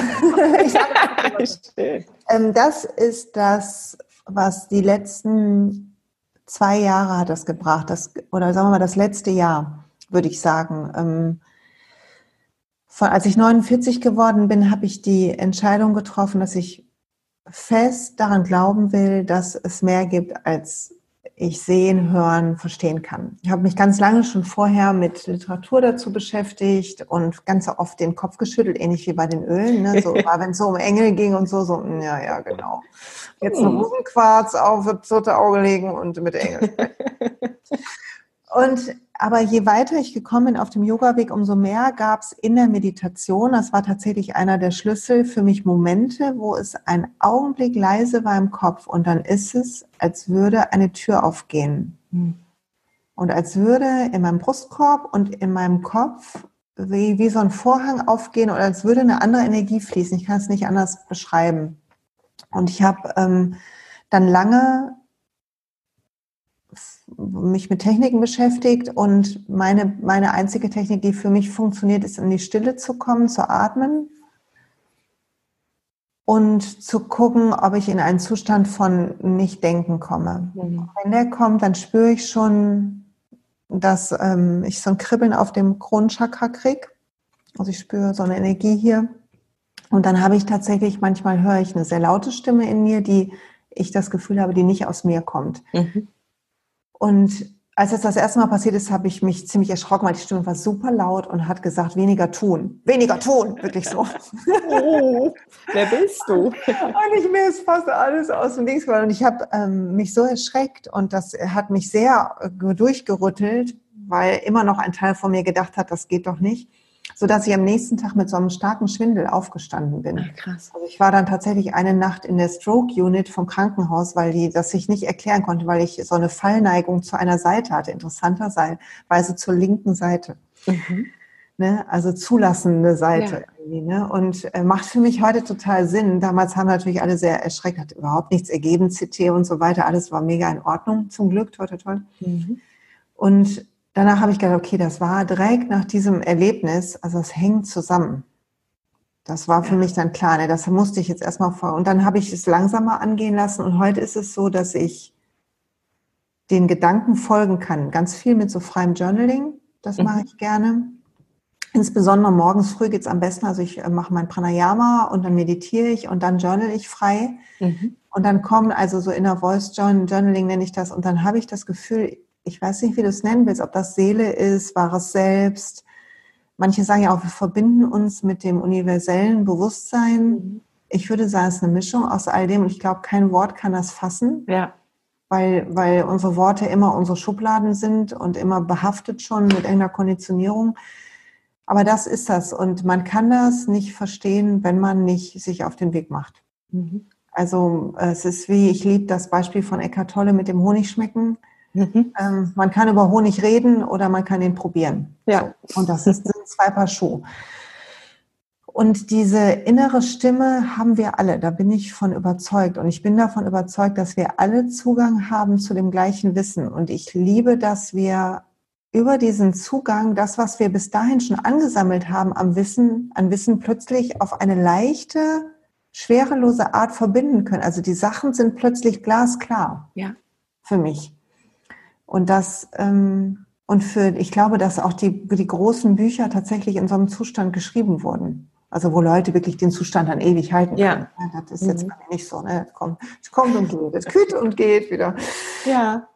ich sage, das ist das, was die letzten 2 Jahre hat das gebracht, das, oder sagen wir mal das letzte Jahr, würde ich sagen. Als ich 49 geworden bin, habe ich die Entscheidung getroffen, dass ich fest daran glauben will, dass es mehr gibt, als ich sehen, hören, verstehen kann. Ich habe mich ganz lange schon vorher mit Literatur dazu beschäftigt und ganz oft den Kopf geschüttelt, ähnlich wie bei den Ölen. Ne? So, wenn es so um Engel ging und so, ja, genau. Jetzt noch Rosenquarz auf das tote Auge legen und mit Engeln. Aber je weiter ich gekommen bin auf dem Yoga-Weg, umso mehr gab es in der Meditation, das war tatsächlich einer der Schlüssel für mich, Momente, wo es einen Augenblick leise war im Kopf und dann ist es, als würde eine Tür aufgehen. Und als würde in meinem Brustkorb und in meinem Kopf wie so ein Vorhang aufgehen oder als würde eine andere Energie fließen. Ich kann es nicht anders beschreiben. Und ich habe dann lange mich mit Techniken beschäftigt und meine einzige Technik, die für mich funktioniert, ist, in die Stille zu kommen, zu atmen und zu gucken, ob ich in einen Zustand von Nicht-Denken komme. Mhm. Wenn der kommt, dann spüre ich schon, dass ich so ein Kribbeln auf dem Kronenchakra kriege. Also ich spüre so eine Energie hier. Und dann habe ich tatsächlich, manchmal höre ich eine sehr laute Stimme in mir, die ich das Gefühl habe, die nicht aus mir kommt. Mhm. Und Als das erste Mal passiert ist, habe ich mich ziemlich erschrocken, weil die Stimme war super laut und hat gesagt, weniger tun. Weniger tun, wirklich so. Oh, wer bist du? Und mir ist fast alles aus dem Dings gefallen. Und ich habe mich so erschreckt und das hat mich sehr durchgerüttelt, weil immer noch ein Teil von mir gedacht hat, das geht doch nicht. Sodass ich am nächsten Tag mit so einem starken Schwindel aufgestanden bin. Ach, krass. Also ich war dann tatsächlich eine Nacht in der Stroke-Unit vom Krankenhaus, weil die das sich nicht erklären konnte, weil ich so eine Fallneigung zu einer Seite hatte, interessanterweise zur linken Seite. Mhm. Ne? Also zulassende Seite. Ja. Irgendwie, ne? Und macht für mich heute total Sinn. Damals haben natürlich alle sehr erschreckt, hat überhaupt nichts ergeben, CT und so weiter. Alles war mega in Ordnung, zum Glück, toi, toi, toi. Mhm. Und danach habe ich gedacht, okay, das war direkt nach diesem Erlebnis, also es hängt zusammen. Das war für mich dann klar, ne? Das musste ich jetzt erstmal vor. Und dann habe ich es langsamer angehen lassen und heute ist es so, dass ich den Gedanken folgen kann. Ganz viel mit so freiem Journaling, das mache ich gerne. Insbesondere morgens früh geht es am besten, also ich mache mein Pranayama und dann meditiere ich und dann journal ich frei. Mhm. Und dann kommen also so Inner Voice Journaling nenne ich das und dann habe ich das Gefühl, ich weiß nicht, wie du es nennen willst, ob das Seele ist, wahres Selbst. Manche sagen ja auch, wir verbinden uns mit dem universellen Bewusstsein. Ich würde sagen, es ist eine Mischung aus all dem. Und ich glaube, kein Wort kann das fassen, ja. weil unsere Worte immer unsere Schubladen sind und immer behaftet schon mit irgendeiner Konditionierung. Aber das ist das. Und man kann das nicht verstehen, wenn man nicht sich auf den Weg macht. Mhm. Also es ist wie, ich liebe das Beispiel von Eckhart Tolle mit dem Honigschmecken. Mhm. Man kann über Honig reden oder man kann ihn probieren. Ja. So. Und das sind zwei Paar Schuhe. Und diese innere Stimme haben wir alle, da bin ich von überzeugt. Und ich bin davon überzeugt, dass wir alle Zugang haben zu dem gleichen Wissen. Und ich liebe, dass wir über diesen Zugang, das, was wir bis dahin schon angesammelt haben an Wissen plötzlich auf eine leichte, schwerelose Art verbinden können. Also die Sachen sind plötzlich glasklar. Ja. Für mich. Und das, ich glaube, dass auch die großen Bücher tatsächlich in so einem Zustand geschrieben wurden. Also, wo Leute wirklich den Zustand dann ewig halten können. Ja, das ist jetzt bei mir nicht so, ne? Es kommt und geht, es kühlt und geht wieder. Ja.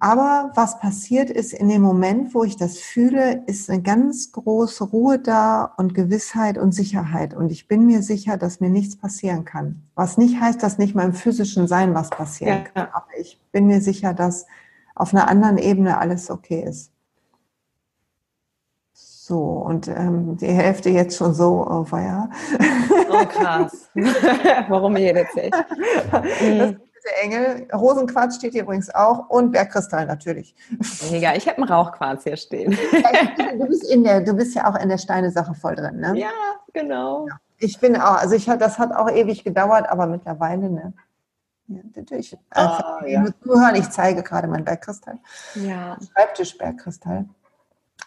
Aber was passiert ist in dem Moment, wo ich das fühle, ist eine ganz große Ruhe da und Gewissheit und Sicherheit. Und ich bin mir sicher, dass mir nichts passieren kann. Was nicht heißt, dass nicht meinem physischen Sein was passieren kann. Aber ich bin mir sicher, dass auf einer anderen Ebene alles okay ist. So, und die Hälfte jetzt schon so, oh weia. Oh krass, warum ihr das echt? Das ist der Engel, Rosenquarz steht hier übrigens auch und Bergkristall natürlich. Mega, ich habe einen Rauchquarz hier stehen. Du bist ja auch in der Steine-Sache voll drin, ne? Ja, genau. Ja, ich bin auch, also das hat auch ewig gedauert, aber mittlerweile, ne? Ja, natürlich. Zuhören, ich zeige gerade meinen Bergkristall. Ja. Schreibtisch-Bergkristall.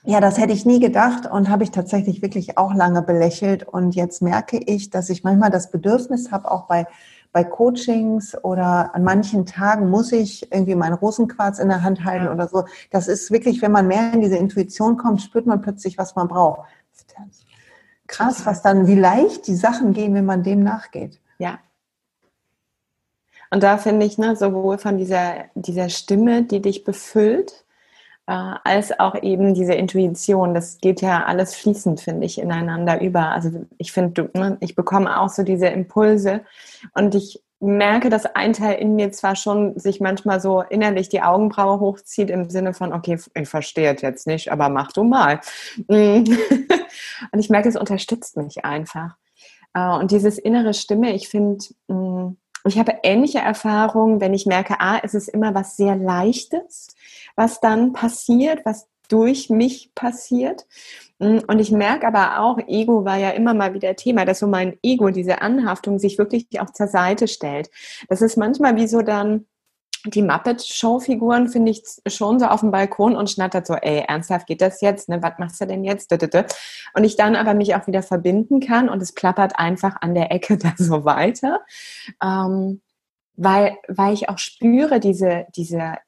Ja, das hätte ich nie gedacht und habe ich tatsächlich wirklich auch lange belächelt. Und jetzt merke ich, dass ich manchmal das Bedürfnis habe, auch bei Coachings oder an manchen Tagen muss ich irgendwie meinen Rosenquarz in der Hand halten oder so. Das ist wirklich, wenn man mehr in diese Intuition kommt, spürt man plötzlich, was man braucht. Krass, was dann, wie leicht die Sachen gehen, wenn man dem nachgeht. Ja. Und da finde ich, ne, sowohl von dieser Stimme, die dich befüllt, als auch eben diese Intuition, das geht ja alles fließend, finde ich, ineinander über. Also ich finde, ich bekomme auch so diese Impulse und ich merke, dass ein Teil in mir zwar schon sich manchmal so innerlich die Augenbraue hochzieht im Sinne von, okay, ich verstehe es jetzt nicht, aber mach du mal. Und ich merke, es unterstützt mich einfach. Und dieses innere Stimme, ich finde... Ich habe ähnliche Erfahrungen, wenn ich merke, es ist immer was sehr Leichtes, was dann passiert, was durch mich passiert. Und ich merke aber auch, Ego war ja immer mal wieder Thema, dass so mein Ego, diese Anhaftung, sich wirklich auch zur Seite stellt. Das ist manchmal wie so dann, die Muppet-Show-Figuren finde ich schon so auf dem Balkon und schnattert so, ey, ernsthaft geht das jetzt? Ne? Was machst du denn jetzt? Und ich dann aber mich auch wieder verbinden kann und es plappert einfach an der Ecke da so weiter, weil ich auch spüre diese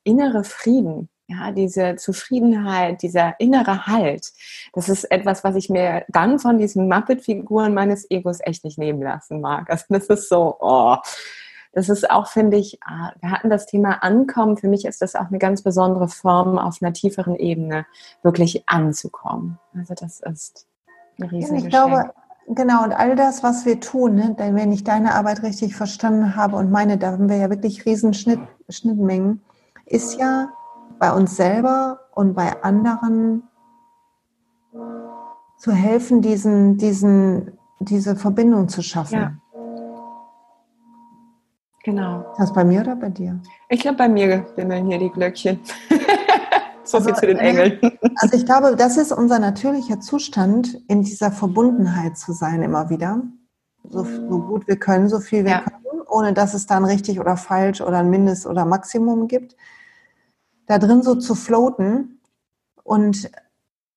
innere Frieden, ja, diese Zufriedenheit, dieser innere Halt. Das ist etwas, was ich mir dann von diesen Muppet-Figuren meines Egos echt nicht nehmen lassen mag. Also das ist so, das ist auch, finde ich, wir hatten das Thema Ankommen. Für mich ist das auch eine ganz besondere Form, auf einer tieferen Ebene wirklich anzukommen. Also das ist ein Riesengeschenk. Ich glaube, genau, und all das, was wir tun, ne, wenn ich deine Arbeit richtig verstanden habe und meine, da haben wir ja wirklich riesen Schnittmengen, ist ja bei uns selber und bei anderen zu helfen, diese Verbindung zu schaffen. Ja. Genau. Ist das bei mir oder bei dir? Ich glaube, bei mir bimmeln hier die Glöckchen. So viel zu den Engeln. Also ich glaube, das ist unser natürlicher Zustand, in dieser Verbundenheit zu sein immer wieder. So gut wir können, so viel wir können, ohne dass es dann richtig oder falsch oder ein Mindest- oder Maximum gibt. Da drin so zu floaten, und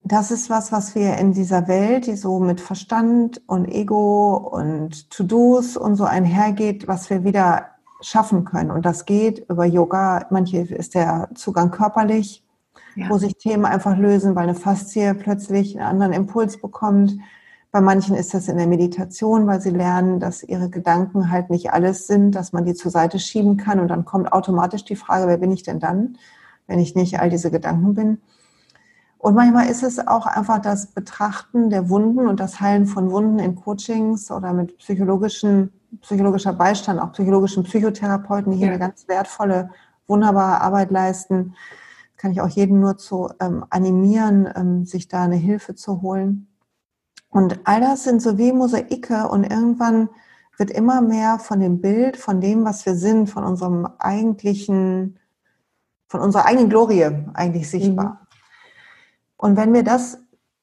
das ist was wir in dieser Welt, die so mit Verstand und Ego und To-Dos und so einhergeht, was wir wieder schaffen können. Und das geht über Yoga. Manche ist der Zugang körperlich, wo sich Themen einfach lösen, weil eine Faszie plötzlich einen anderen Impuls bekommt. Bei manchen ist das in der Meditation, weil sie lernen, dass ihre Gedanken halt nicht alles sind, dass man die zur Seite schieben kann. Und dann kommt automatisch die Frage, wer bin ich denn dann, wenn ich nicht all diese Gedanken bin? Und manchmal ist es auch einfach das Betrachten der Wunden und das Heilen von Wunden in Coachings oder mit psychologischer Beistand, auch psychologischen Psychotherapeuten, die hier eine ganz wertvolle, wunderbare Arbeit leisten. Kann ich auch jeden nur zu animieren, sich da eine Hilfe zu holen. Und all das sind so wie Mosaike, und irgendwann wird immer mehr von dem Bild, von dem, was wir sind, von unserer eigenen Glorie eigentlich sichtbar. Mhm. Und wenn wir das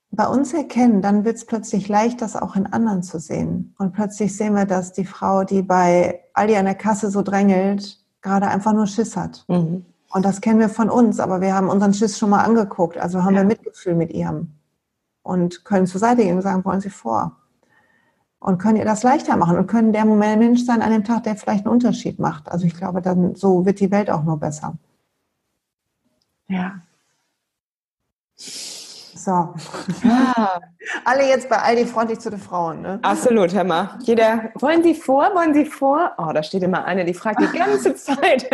bei uns erkennen, dann wird es plötzlich leicht, das auch in anderen zu sehen. Und plötzlich sehen wir, dass die Frau, die bei Aldi an der Kasse so drängelt, gerade einfach nur Schiss hat. Mhm. Und das kennen wir von uns, aber wir haben unseren Schiss schon mal angeguckt. Also haben wir Mitgefühl mit ihrem und können zur Seite gehen und sagen, wollen Sie vor? Und können ihr das leichter machen und können der Mensch sein an dem Tag, der vielleicht einen Unterschied macht. Also ich glaube, dann so wird die Welt auch nur besser. Ja. So. Ja. Alle jetzt bei Aldi freundlich zu den Frauen, ne? Absolut, hör mal. Jeder, wollen Sie vor? Oh, da steht immer eine, die fragt die ganze Zeit.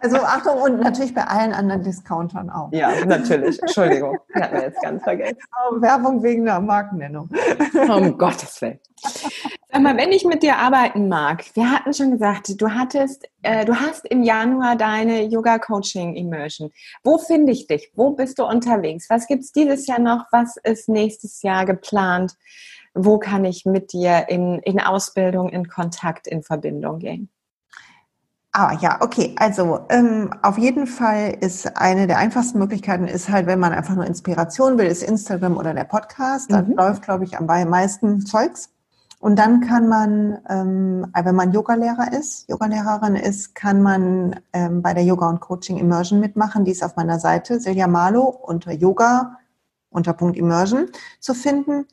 Also Achtung, und natürlich bei allen anderen Discountern auch. Ja, natürlich. Entschuldigung, die hatten wir jetzt ganz vergessen. Oh, Werbung wegen der Markennennung. Um Gottes Willen. Sag mal, wenn ich mit dir arbeiten mag, wir hatten schon gesagt, du hast im Januar deine Yoga Coaching Immersion. Wo finde ich dich? Wo bist du unterwegs? Was gibt es dieses Jahr noch? Was ist nächstes Jahr geplant? Wo kann ich mit dir in Ausbildung, in Kontakt, in Verbindung gehen? Ah ja, okay. Also auf jeden Fall ist eine der einfachsten Möglichkeiten, ist halt, wenn man einfach nur Inspiration will, ist Instagram oder der Podcast. Dann läuft, glaube ich, am meisten Zeugs. Und dann kann man, wenn man Yogalehrerin ist, kann man bei der Yoga und Coaching Immersion mitmachen. Die ist auf meiner Seite, Silja Marlow, unter Yoga, unter Punkt Immersion zu finden.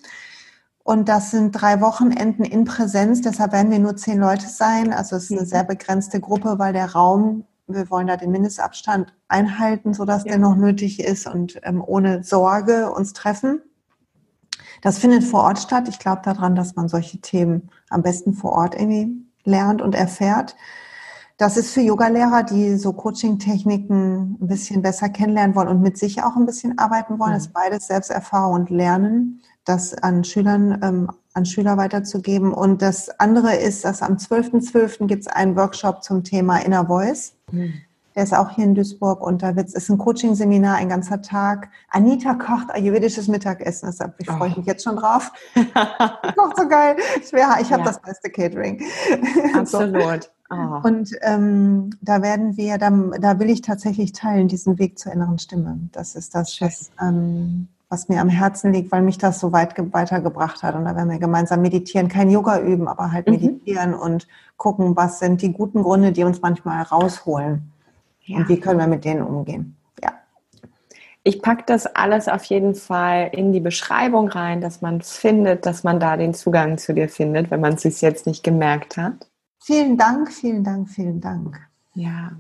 Und das sind 3 Wochenenden in Präsenz, deshalb werden wir nur 10 Leute sein. Also es ist eine sehr begrenzte Gruppe, weil der Raum, wir wollen da den Mindestabstand einhalten, sodass der noch nötig ist, und ohne Sorge uns treffen. Das findet vor Ort statt. Ich glaube daran, dass man solche Themen am besten vor Ort irgendwie lernt und erfährt. Das ist für Yogalehrer, die so Coaching-Techniken ein bisschen besser kennenlernen wollen und mit sich auch ein bisschen arbeiten wollen. Das ist beides Selbsterfahrung und Lernen, das an Schüler weiterzugeben. Und das andere ist, dass am 12.12. gibt es einen Workshop zum Thema Inner Voice. Der ist auch hier in Duisburg, und da ist ein Coaching-Seminar, ein ganzer Tag. Anita kocht ayurvedisches Mittagessen, deshalb freue ich mich jetzt schon drauf. Kocht so geil. Ich habe das beste Catering. Absolut. Oh. Und da will ich tatsächlich teilen, diesen Weg zur inneren Stimme. Das ist das, was mir am Herzen liegt, weil mich das so weit weitergebracht hat. Und da werden wir gemeinsam meditieren, kein Yoga üben, aber halt meditieren und gucken, was sind die guten Gründe, die uns manchmal rausholen. Ja. Und wie können wir mit denen umgehen? Ja. Ich packe das alles auf jeden Fall in die Beschreibung rein, dass man es findet, dass man da den Zugang zu dir findet, wenn man es sich jetzt nicht gemerkt hat. Vielen Dank, vielen Dank, vielen Dank. Ja.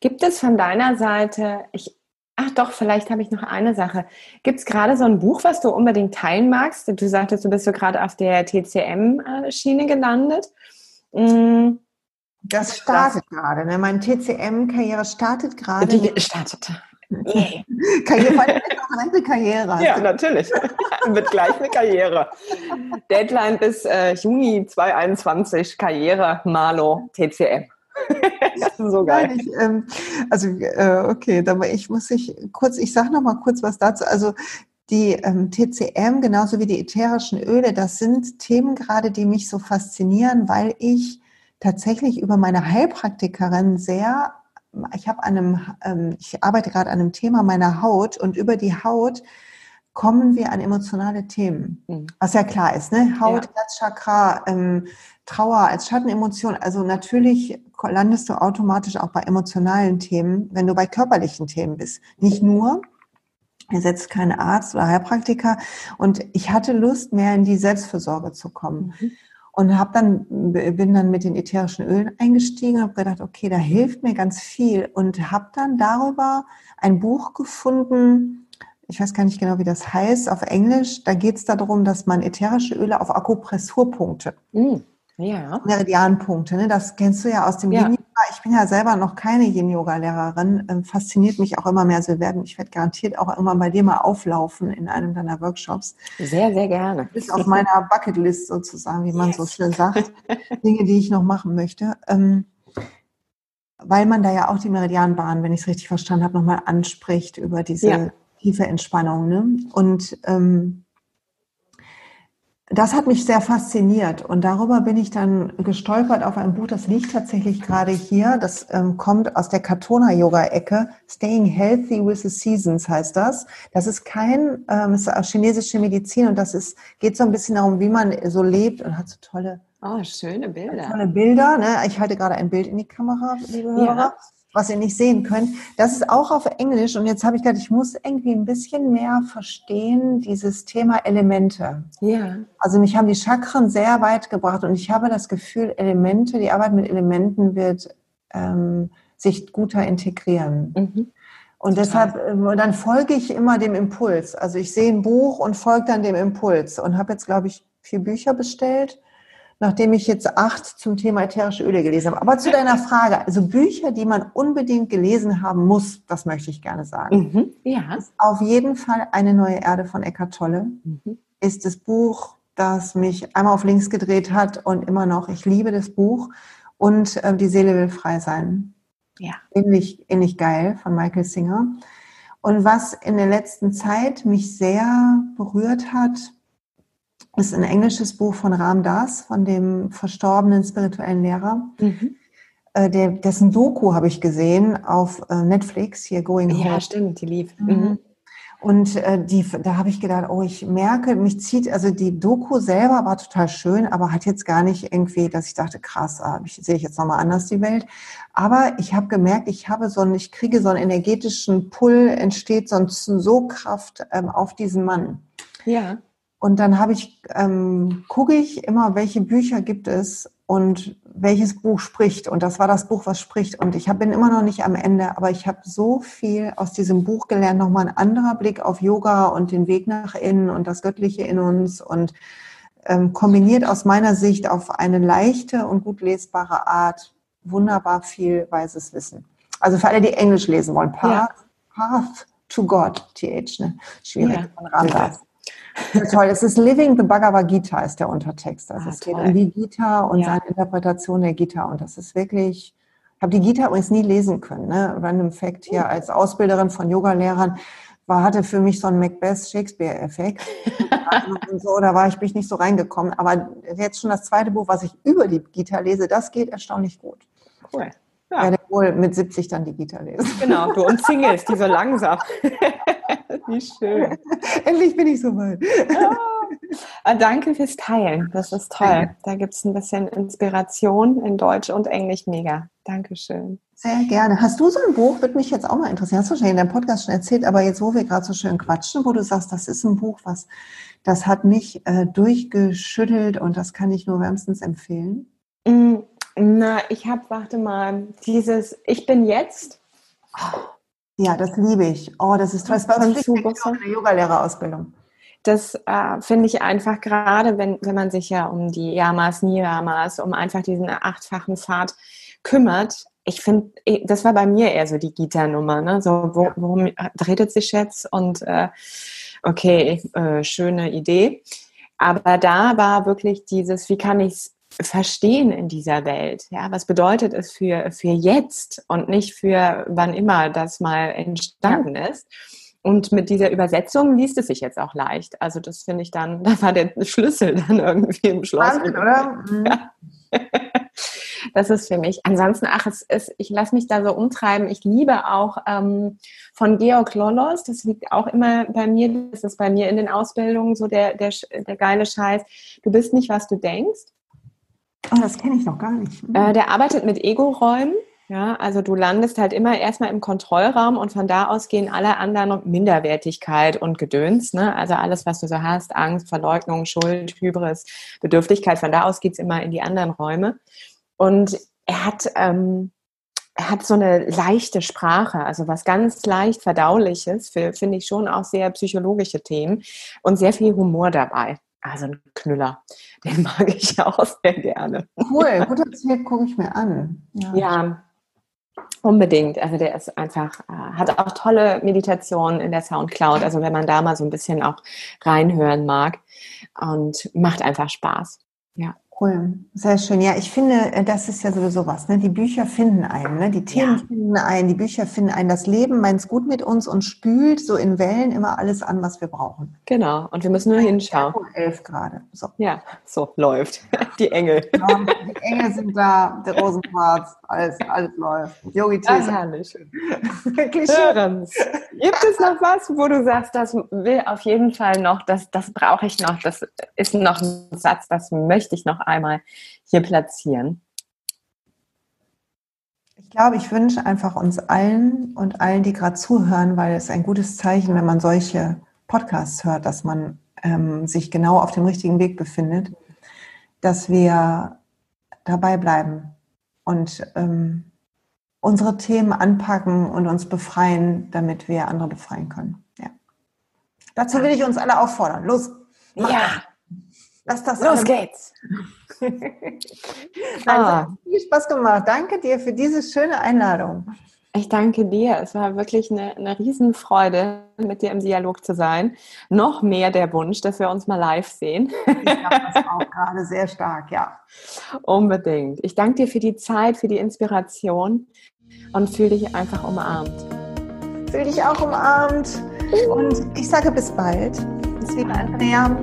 Gibt es von deiner Seite, vielleicht habe ich noch eine Sache. Gibt es gerade so ein Buch, was du unbedingt teilen magst? Du sagtest, du bist so gerade auf der TCM-Schiene gelandet. Das startet gerade, ne? Meine TCM-Karriere startet gerade. Die startet. Yeah. Karriere. Ja, natürlich. Wird gleich eine Karriere. Deadline bis Juni 2021, Karriere, Marlow, TCM. Das ist so geil. Ich, okay, ich sage noch mal kurz was dazu. Also die TCM, genauso wie die ätherischen Öle, das sind Themen gerade, die mich so faszinieren, weil ich tatsächlich über meine Heilpraktikerin ich arbeite gerade an einem Thema meiner Haut, und über die Haut kommen wir an emotionale Themen, was ja klar ist, ne? Haut, ja. Herzchakra, Trauer als Schattenemotion, also natürlich landest du automatisch auch bei emotionalen Themen, wenn du bei körperlichen Themen bist. Nicht nur, er setzt keinen Arzt oder Heilpraktiker, und ich hatte Lust, mehr in die Selbstfürsorge zu kommen. Und bin dann mit den ätherischen Ölen eingestiegen und habe gedacht, okay, da hilft mir ganz viel, und habe dann darüber ein Buch gefunden, ich weiß gar nicht genau, wie das heißt, auf Englisch, da geht es darum, dass man ätherische Öle auf Akupressurpunkte, Meridianpunkte, ne? Das kennst du ja aus dem Yin-Yoga. Ich bin ja selber noch keine Yin-Yoga-Lehrerin, fasziniert mich auch immer mehr, ich werde garantiert auch irgendwann bei dir mal auflaufen in einem deiner Workshops. Sehr, sehr gerne. Das ist auf meiner Bucketlist sozusagen, wie man so schön sagt, Dinge, die ich noch machen möchte. Weil man da ja auch die Meridianbahn, wenn ich es richtig verstanden habe, nochmal anspricht über diese tiefe Entspannung, ne? Und das hat mich sehr fasziniert, und darüber bin ich dann gestolpert auf ein Buch, das liegt tatsächlich gerade hier, das kommt aus der Katona-Yoga-Ecke, Staying Healthy with the Seasons heißt das. Das ist ist chinesische Medizin, und das geht so ein bisschen darum, wie man so lebt, und hat so tolle, schöne Bilder. Tolle Bilder, ne? Ich halte gerade ein Bild in die Kamera, liebe Hörer, was ihr nicht sehen könnt. Das ist auch auf Englisch, und jetzt habe ich gedacht, ich muss irgendwie ein bisschen mehr verstehen, dieses Thema Elemente. Also mich haben die Chakren sehr weit gebracht, und ich habe das Gefühl, die Arbeit mit Elementen wird sich guter integrieren. Und deshalb, dann folge ich immer dem Impuls. Also ich sehe ein Buch und folge dann dem Impuls, und habe jetzt, glaube ich, 4 Bücher bestellt, nachdem ich jetzt 8 zum Thema ätherische Öle gelesen habe. Aber zu deiner Frage, also Bücher, die man unbedingt gelesen haben muss, das möchte ich gerne sagen. Ist auf jeden Fall Eine neue Erde von Eckhart Tolle. Ist das Buch, das mich einmal auf links gedreht hat und immer noch, ich liebe das Buch. Und Die Seele will frei sein. Ähnlich geil von Michael Singer. Und was in der letzten Zeit mich sehr berührt hat, ist ein englisches Buch von Ram Dass, von dem verstorbenen spirituellen Lehrer. Dessen Doku habe ich gesehen auf Netflix, hier Going Home. Ja, stimmt, die lief. Und da habe ich gedacht, ich merke, mich zieht, also die Doku selber war total schön, aber hat jetzt gar nicht irgendwie, dass ich dachte, krass, sehe ich jetzt nochmal anders die Welt. Aber ich habe gemerkt, ich kriege so einen energetischen Pull, entsteht so eine Sogkraft auf diesen Mann. Und dann gucke ich immer, welche Bücher gibt es und welches Buch spricht. Und das war das Buch, was spricht. Und ich bin immer noch nicht am Ende, aber ich habe so viel aus diesem Buch gelernt. Nochmal ein anderer Blick auf Yoga und den Weg nach innen und das Göttliche in uns. Und kombiniert aus meiner Sicht auf eine leichte und gut lesbare Art wunderbar viel weises Wissen. Also für alle, die Englisch lesen wollen. Path to God, TH, ne? Schwierig. Von Ram Dass. Toll, es ist Living the Bhagavad Gita, ist der Untertext. Also es geht um die Gita und seine Interpretation der Gita. Und das ist wirklich, ich habe die Gita übrigens nie lesen können. Ne? Random Fact hier als Ausbilderin von Yogalehrern hatte für mich so ein Macbeth-Shakespeare-Effekt. Da bin ich nicht so reingekommen. Aber jetzt schon das zweite Buch, was ich über die Gita lese, das geht erstaunlich gut. Cool. Ja. Werde wohl mit 70 dann die Gita lesen. Genau, du umzingelst die so langsam. Wie schön. Endlich bin ich so weit. Danke fürs Teilen. Das ist toll. Da gibt es ein bisschen Inspiration in Deutsch und Englisch. Mega. Dankeschön. Sehr gerne. Hast du so ein Buch? Würde mich jetzt auch mal interessieren. Hast du wahrscheinlich in deinem Podcast schon erzählt, aber jetzt, wo wir gerade so schön quatschen, wo du sagst, das ist ein Buch, das hat mich durchgeschüttelt, und das kann ich nur wärmstens empfehlen. Dieses Ich bin jetzt. Ja, das liebe ich. Das ist toll. Das war bei mir in der Yogalehrerausbildung. Das finde ich einfach gerade, wenn man sich ja um die Yamas, Niyamas, um einfach diesen achtfachen Pfad kümmert. Ich finde, das war bei mir eher so die Gita-Nummer, ne? So, worum dreht es sich jetzt? Und schöne Idee. Aber da war wirklich dieses, wie kann ich es verstehen in dieser Welt? Ja, was bedeutet es für jetzt und nicht für wann immer das mal entstanden ist? Und mit dieser Übersetzung liest es sich jetzt auch leicht. Also das finde ich dann, da war der Schlüssel dann irgendwie im Schloss. Wahnsinn, oder? Ja. Das ist für mich. Ansonsten, ich lasse mich da so umtreiben. Ich liebe auch von Georg Lollos, das liegt auch immer bei mir, das ist bei mir in den Ausbildungen so der geile Scheiß. Du bist nicht, was du denkst. Oh, das kenne ich noch gar nicht. Der arbeitet mit Ego-Räumen. Ja, also du landest halt immer erstmal im Kontrollraum und von da aus gehen alle anderen Minderwertigkeit und Gedöns, ne? Also alles, was du so hast, Angst, Verleugnung, Schuld, Hybris, Bedürftigkeit, von da aus geht es immer in die anderen Räume. Und er hat so eine leichte Sprache, also was ganz leicht Verdauliches, finde ich schon auch sehr psychologische Themen und sehr viel Humor dabei. Also ein Knüller, den mag ich auch sehr gerne. Cool, guter Tipp, gucke ich mir an. Ja. Unbedingt, also der ist einfach, hat auch tolle Meditationen in der Soundcloud, also wenn man da mal so ein bisschen auch reinhören mag und macht einfach Spaß, ja. Cool, sehr schön. Ja, ich finde, das ist ja sowieso was, ne? Die Bücher finden einen, ne? Die Themen finden einen, die Bücher finden einen, das Leben meint's gut mit uns und spült so in Wellen immer alles an, was wir brauchen. Genau, und wir müssen nur hinschauen. 11 gerade. So. Ja, so läuft. Die Engel. Ja, die Engel sind da, der Rosenquarz, alles läuft. Yogi-Tee. Herrlich. Hörens. Gibt es noch was, wo du sagst, das will auf jeden Fall noch, das brauche ich noch, das ist noch ein Satz, das möchte ich noch einmal hier platzieren? Ich glaube, ich wünsche einfach uns allen und allen, die gerade zuhören, weil es ein gutes Zeichen, wenn man solche Podcasts hört, dass man sich genau auf dem richtigen Weg befindet, dass wir dabei bleiben und unsere Themen anpacken und uns befreien, damit wir andere befreien können. Ja. Dazu will ich uns alle auffordern. Los! Ja! Los geht's! Hat viel Spaß gemacht. Danke dir für diese schöne Einladung. Ich danke dir. Es war wirklich eine Riesenfreude, mit dir im Dialog zu sein. Noch mehr der Wunsch, dass wir uns mal live sehen. Ich glaube, das auch gerade sehr stark, ja. Unbedingt. Ich danke dir für die Zeit, für die Inspiration und fühle dich einfach umarmt. Fühle dich auch umarmt. Und ich sage bis bald. Bis wieder, Andrea.